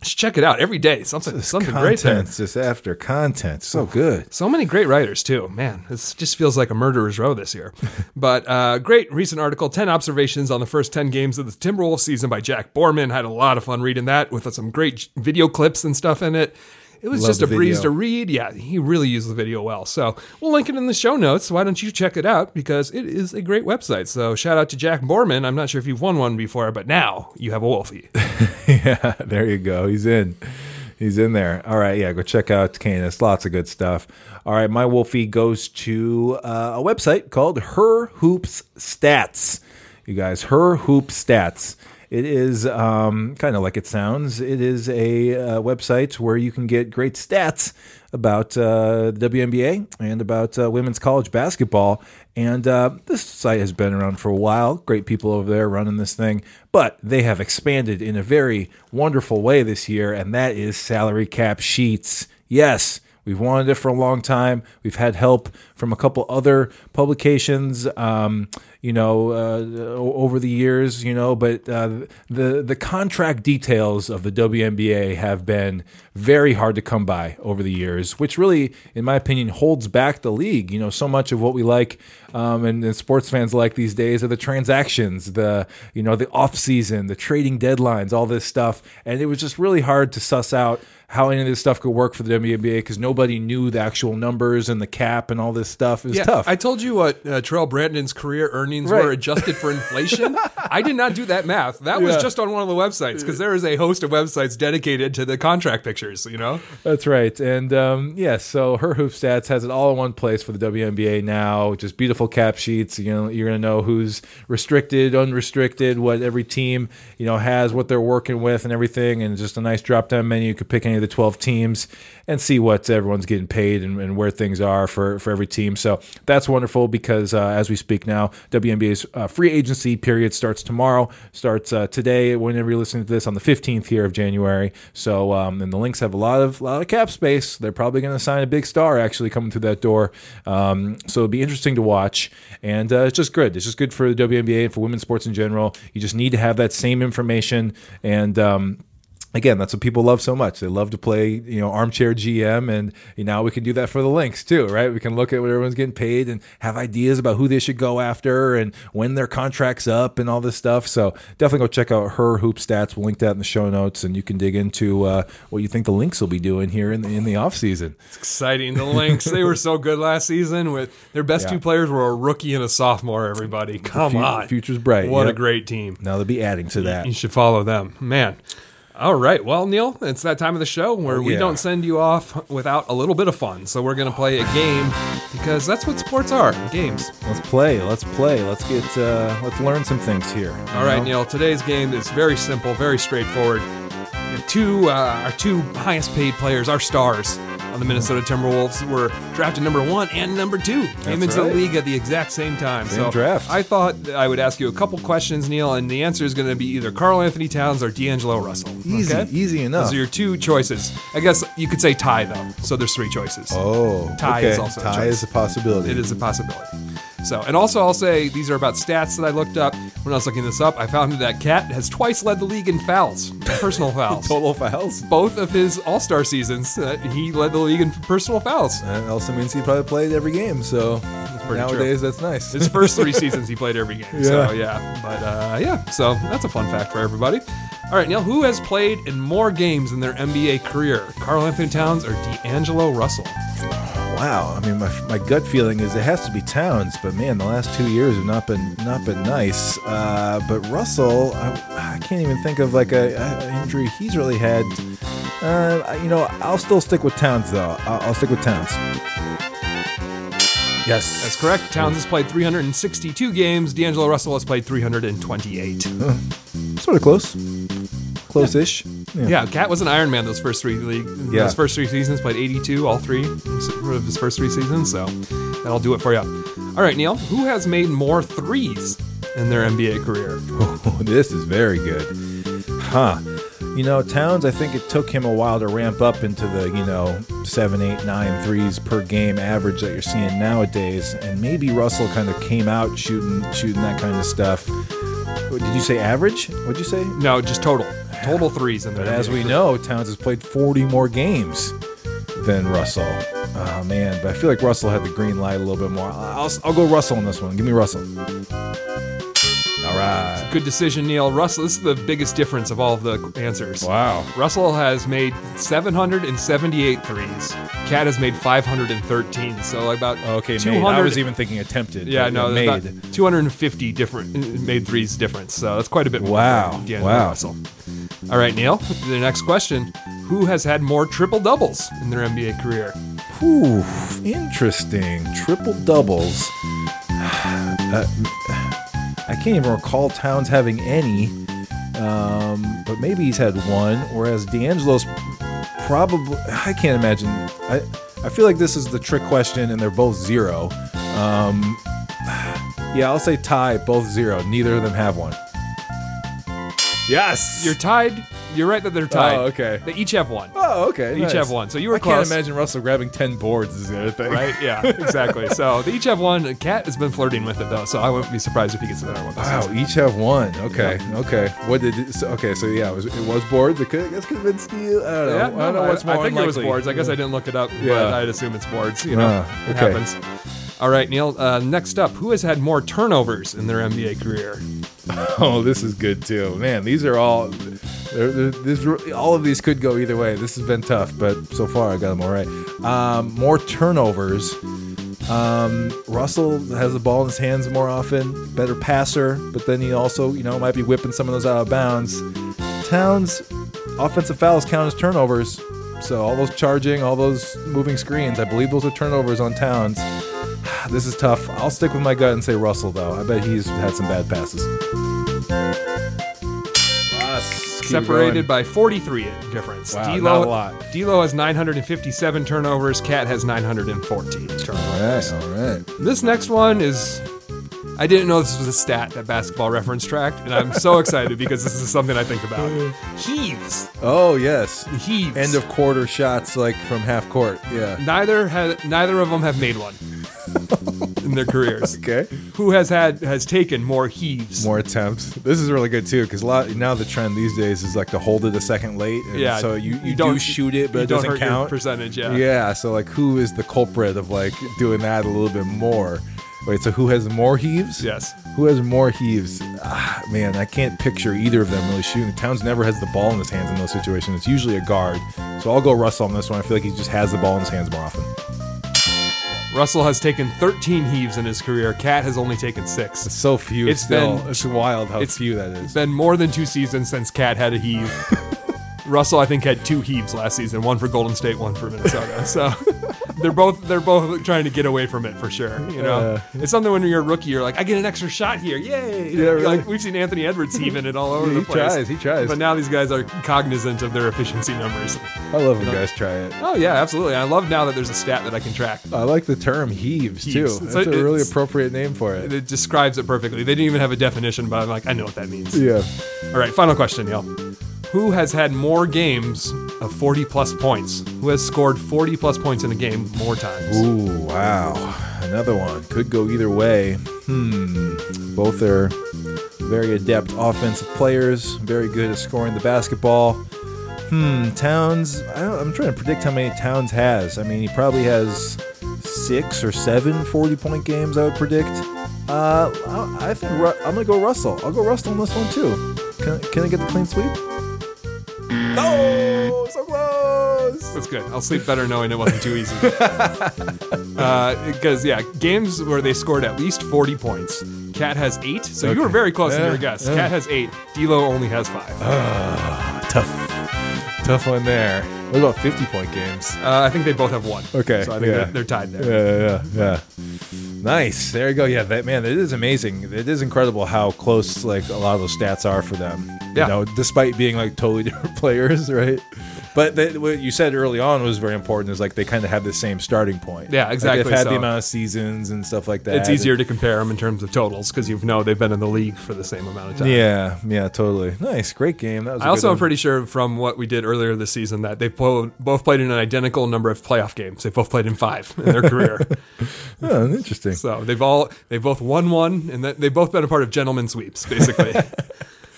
Just check it out every day. Something, this something great there. Content just after content. So good. So many great writers, too. Man, it just feels like a murderer's row this year. But uh, great recent article, ten Observations on the First ten Games of the Timberwolves Season by Jack Borman. Had a lot of fun reading that with some great video clips and stuff in it. It was Love just a breeze to read. Yeah, he really used the video well. So we'll link it in the show notes. Why don't you check it out? Because it is a great website. So shout out to Jack Borman. I'm not sure if you've won one before, but now you have a Wolfie. Yeah, there you go. He's in. He's in there. All right, yeah, go check out Canis. Lots of good stuff. All right, my Wolfie goes to uh, a website called Her Hoop Stats. You guys, Her Hoop Stats. It is um, kind of like it sounds. It is a uh, website where you can get great stats about uh, the W N B A and about uh, women's college basketball. And uh, this site has been around for a while. Great people over there running this thing. But they have expanded in a very wonderful way this year, and that is salary cap sheets. Yes. We've wanted it for a long time. We've had help from a couple other publications, um, you know, uh, over the years, you know. But uh, the the contract details of the W N B A have been very hard to come by over the years, which really, in my opinion, holds back the league. You know, so much of what we like um, and, and sports fans like these days are the transactions, the you know, the off season, the trading deadlines, all this stuff, and it was just really hard to suss out how any of this stuff could work for the W N B A because nobody knew the actual numbers and the cap and all this stuff. It was yeah, tough. I told you what uh, Terrell Brandon's career earnings right. were adjusted for inflation. I did not do that math. That yeah. was just on one of the websites because there is a host of websites dedicated to the contract pictures, you know? That's right. And, um, yeah, so Her Hoop Stats has it all in one place for the W N B A now. Just beautiful cap sheets. You know, you're going to know who's restricted, unrestricted, what every team, you know, has, what they're working with and everything, and just a nice drop-down menu. You could pick any the twelve teams and see what everyone's getting paid and, and where things are for, for every team. So that's wonderful because uh, as we speak now, W N B A's uh, free agency period starts tomorrow, starts uh, today, whenever you're listening to this, on the fifteenth here of January. So um, and the Lynx have a lot of lot of cap space. They're probably going to sign a big star actually coming through that door. Um, so it'll be interesting to watch. And uh, it's just good. It's just good for the W N B A and for women's sports in general. You just need to have that same information and um Again, that's what people love so much. They love to play, you know, armchair G M, and you know, now we can do that for the Lynx too, right? We can look at what everyone's getting paid and have ideas about who they should go after and when their contract's up and all this stuff. So definitely go check out Her Hoop Stats. We'll link that in the show notes, and you can dig into uh, what you think the Lynx will be doing here in the in the off season. It's exciting. The Lynx, they were so good last season. With their best yeah. two players were a rookie and a sophomore. Everybody, come the f- on, future's bright. What yep. a great team. Now they'll be adding to that. You should follow them, man. All right. Well, Neil, it's that time of the show where oh, yeah. we don't send you off without a little bit of fun. So we're going to play a game because that's what sports are, games. Let's play. Let's play. Let's get, uh, let's learn some things here. All right, know? Neil, today's game is very simple, very straightforward. Two, uh, our two highest paid players, our stars on the Minnesota Timberwolves, were drafted number one and number two. That's Came into right. the league at the exact same time. Same so draft. I thought I would ask you a couple questions, Neil, and the answer is going to be either Karl-Anthony Towns or D'Angelo Russell. Easy, okay? easy enough. Those are your two choices. I guess you could say tie, though, so there's three choices. Oh, Tie okay. is also tie a Tie is a possibility. It is a possibility. So, and also I'll say these are about stats that I looked up. When I was looking this up, I found that Cat has twice led the league in fouls, personal fouls. Total fouls? Both of his All-Star seasons, uh, he led the league in personal fouls. That also means he probably played every game, so that's nowadays true. That's nice. His first three seasons he played every game, yeah. so yeah. But uh, yeah, so that's a fun fact for everybody. All right, Neil, who has played in more games in their N B A career, Karl-Anthony Towns or D'Angelo Russell? wow. I mean, my my gut feeling is it has to be Towns, but man, the last two years have not been not been nice. Uh, but Russell, I, I can't even think of like a, a injury he's really had. Uh, you know, I'll still stick with Towns though. I'll, I'll stick with Towns. Yes, that's correct. Towns has played three hundred sixty-two games. D'Angelo Russell has played three hundred twenty-eight. Uh, sort of close. Close-ish. Yeah. yeah, Cat was an Iron Man those first three league. Yeah. His first three seasons, played eighty-two, all three of his first three seasons, so that'll do it for you. All right, Neil, who has made more threes in their N B A career? Oh, this is very good. Huh. You know, Towns, I think it took him a while to ramp up into the, you know, seven, eight, nine threes per game average that you're seeing nowadays, and maybe Russell kind of came out shooting, shooting that kind of stuff. Did you say average? What'd you say? No, just total. Total threes in there. But as we know, Towns has played forty more games than Russell. Oh, man. But I feel like Russell had the green light a little bit more. I'll, I'll go Russell on this one. Give me Russell. All right. Good decision, Neil. Russell, this is the biggest difference of all of the answers. Wow. Russell has made seven hundred seventy-eight threes. Cat has made five hundred thirteen, so like about okay, two hundred. Made. I was even thinking attempted. Yeah, no, made. About two hundred fifty different made threes difference, so that's quite a bit more. Wow, yeah, wow. Russell. All right, Neil, the next question. Who has had more triple-doubles in their N B A career? Ooh, interesting. Triple-doubles. Uh, I can't even recall Towns having any, um, but maybe he's had one, whereas D'Angelo's probably, I can't imagine. I I feel like this is the trick question, and they're both zero. Um, yeah, I'll say tie, both zero. Neither of them have one. Yes, you're tied. You're right that they're tied. Oh, okay. They each have one. Oh, okay. They nice. Each have one. So you were I close. I can't imagine Russell grabbing ten boards is the other thing. Right? Yeah, exactly. So they each have one. Cat has been flirting with it though, so I wouldn't be surprised if he gets another one. Wow, season. Each have one. Okay, yeah. okay. What did? It, so, okay, so yeah, it was, it was boards. It could, it could have been steal. I don't know. Yeah, no, I don't know I, what's more I think unlikely. It was boards. I guess I didn't look it up, yeah. but I'd assume it's boards. You know, uh, okay. It happens. All right, Neil, uh, next up, who has had more turnovers in their N B A career? Oh, this is good, too. Man, these are all... They're, they're, this, all of these could go either way. This has been tough, but so far I got them all right. Um, more turnovers. Um, Russell has the ball in his hands more often. Better passer, but then he also, you know, might be whipping some of those out of bounds. Towns, offensive fouls count as turnovers. So all those charging, all those moving screens, I believe those are turnovers on Towns. This is tough. I'll stick with my gut and say Russell, though. I bet he's had some bad passes. Us, separated by forty-three difference. Wow, D-Lo, not a lot. D-Lo has nine hundred fifty-seven turnovers. Cat has nine hundred fourteen turnovers. All right, all right. This next one is... I didn't know this was a stat that Basketball Reference tracked, and I'm so excited because this is something I think about. Heaves. Oh, yes. Heaves. End of quarter shots, like from half court. Yeah. Neither had, neither of them have made one in their careers. Okay. Who has had has taken more heaves? More attempts. This is really good too, because a lot now the trend these days is like to hold it a second late. And yeah. So you, you, you don't do shoot it, but you it doesn't don't hurt count. Your percentage. Yeah. Yeah. So like, who is the culprit of like doing that a little bit more? Wait, so who has more heaves? Yes. Who has more heaves? Ah, man, I can't picture either of them really shooting. Towns never has the ball in his hands in those situations. It's usually a guard. So I'll go Russell on this one. I feel like he just has the ball in his hands more often. Russell has taken thirteen heaves in his career. Cat has only taken six. It's so few. It's still. Been, it's wild how it's, few that is. It's been more than two seasons since Cat had a heave. Russell, I think, had two heaves last season. One for Golden State, one for Minnesota. So... They're both they're both trying to get away from it for sure. You know, uh, it's something when you're a rookie, you're like, I get an extra shot here, yay! Yeah, really? Like we've seen Anthony Edwards heaving it all over yeah, the place. He tries, he tries. But now these guys are cognizant of their efficiency numbers. I love when you know? guys try it. Oh yeah, absolutely. I love now that there's a stat that I can track. I like the term heaves, heaves. too. That's so a really appropriate name for it. It describes it perfectly. They didn't even have a definition, but I'm like, I know what that means. Yeah. All right, final question, y'all. Who has had more games of forty-plus points? Who has scored forty-plus points in a game more times? Ooh, wow. Another one. Could go either way. Hmm. Both are very adept offensive players, very good at scoring the basketball. Hmm. Towns, I don't, I'm trying to predict how many Towns has. I mean, he probably has six or seven forty-point games, I would predict. Uh, I think I'm going to go Russell. I'll go Russell on this one, too. Can I, can I get the clean sweep? No! So close! That's good. I'll sleep better knowing it wasn't too easy. Because, uh, yeah, games where they scored at least forty points. Cat has eight, so okay. you were very close uh, in your guess. Uh, Cat has eight. D'Lo only has five. Uh, tough. Tough one there. What about fifty-point games? Uh, I think they both have one. Okay. So I think yeah. they're, they're tied there. Yeah, yeah, yeah. Nice. There you go. Yeah, that man, it is amazing. It is incredible how close like a lot of those stats are for them. Yeah. You know, despite being like totally different players, right? But they, what you said early on was very important. Is like they kind of have the same starting point. Yeah, exactly. Like they've had so. the amount of seasons and stuff like that. It's easier and, to compare them in terms of totals because you know they've been in the league for the same amount of time. Yeah, yeah, totally. Nice, great game. That was. I a also good am one. pretty sure from what we did earlier this season that they po- both played in an identical number of playoff games. They both played in five in their career. Oh, interesting. So they've all they both won one, and they've both been a part of gentlemen sweeps, basically.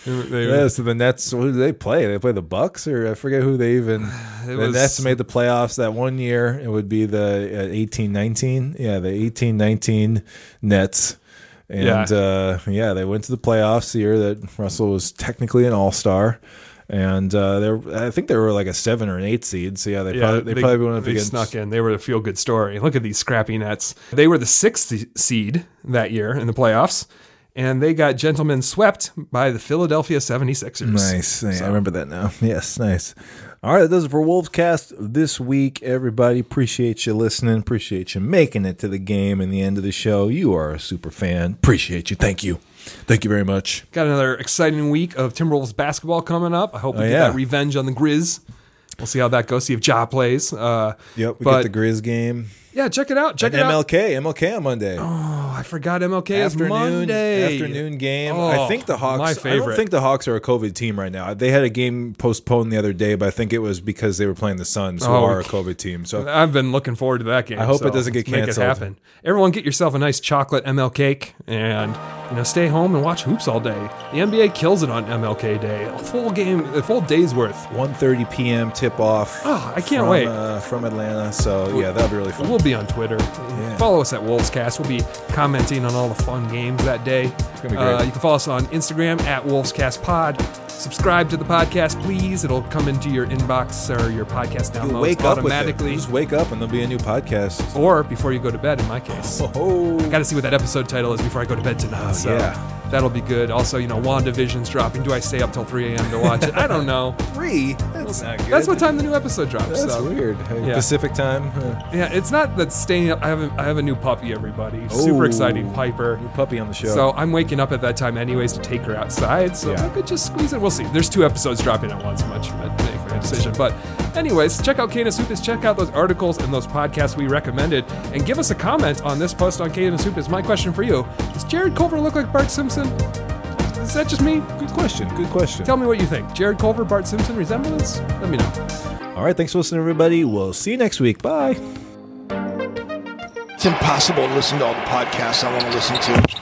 They, yeah, so the Nets, who did they play? They play the Bucks, or I forget who they even. The was, Nets made the playoffs that one year. It would be the eighteen nineteen. Yeah, the eighteen nineteen Nets. And, yeah. Uh, yeah, they went to the playoffs the year that Russell was technically an all-star. And uh, they're, I think they were like a seven or an eight seed. So, yeah, they yeah, probably, they they, probably went up they against. They snuck in. They were a feel-good story. Look at these scrappy Nets. They were the sixth seed that year in the playoffs. And they got gentlemen swept by the Philadelphia seventy-sixers. Nice. Yeah, so. I remember that now. Yes, nice. All right, that does it for WolvesCast this week, everybody. Appreciate you listening. Appreciate you making it to the game and the end of the show. You are a super fan. Appreciate you. Thank you. Thank you very much. Got another exciting week of Timberwolves basketball coming up. I hope we oh, get yeah. that revenge on the Grizz. We'll see how that goes. See if Ja plays. Uh, yep, we but, get the Grizz game. Yeah, check it out. Check and it M L K, out. M L K on Monday. Oh, I forgot M L K afternoon, is Monday. Afternoon game. Oh, I think the Hawks. My favorite. I don't think the Hawks are a COVID team right now. They had a game postponed the other day, but I think it was because they were playing the Suns, who oh, are a COVID team. So I've been looking forward to that game. I hope so it doesn't get canceled. Make it happen. Everyone, get yourself a nice chocolate M L K cake, and you know, stay home and watch hoops all day. The N B A kills it on M L K Day. A full game, a full day's worth. one thirty p.m. tip off. Oh, I can't from, wait. Uh, from Atlanta, so yeah, that'll be really fun. We'll be on Twitter. Yeah. Follow us at WolvesCast. We'll be commenting on all the fun games that day. It's gonna be great. Uh, you can follow us on Instagram at WolvesCastPod. Subscribe to the podcast, please. It'll come into your inbox or your podcast downloads You'll wake automatically. Up with it. Just wake up and there'll be a new podcast. Or before you go to bed, in my case. Oh. I got to see what that episode title is before I go to bed tonight. Oh, so yeah. That'll be good. Also, you know, WandaVision's dropping. Do I stay up till three a.m. to watch it? I don't know. three? That's well, not good. That's what time the new episode drops. That's so. weird. Hey, yeah. Pacific time? Huh. Yeah, it's not that staying up. I have a, I have a new puppy, everybody. Oh, super exciting, Piper. New puppy on the show. So I'm waking up at that time anyways to take her outside. So yeah. I could just squeeze it. We'll see. There's two episodes dropping at once. Much of a great decision. But anyways, check out Canis Hoopus. Check out those articles and those podcasts we recommended. And give us a comment on this post on Canis Hoopus. My question for you, does Jarrett Culver look like Bart Simpson? Is that just me? Good question. Good question. Tell me what you think. Jarrett Culver, Bart Simpson resemblance? Let me know. All right. Thanks for listening, everybody. We'll see you next week. Bye. It's impossible to listen to all the podcasts I want to listen to.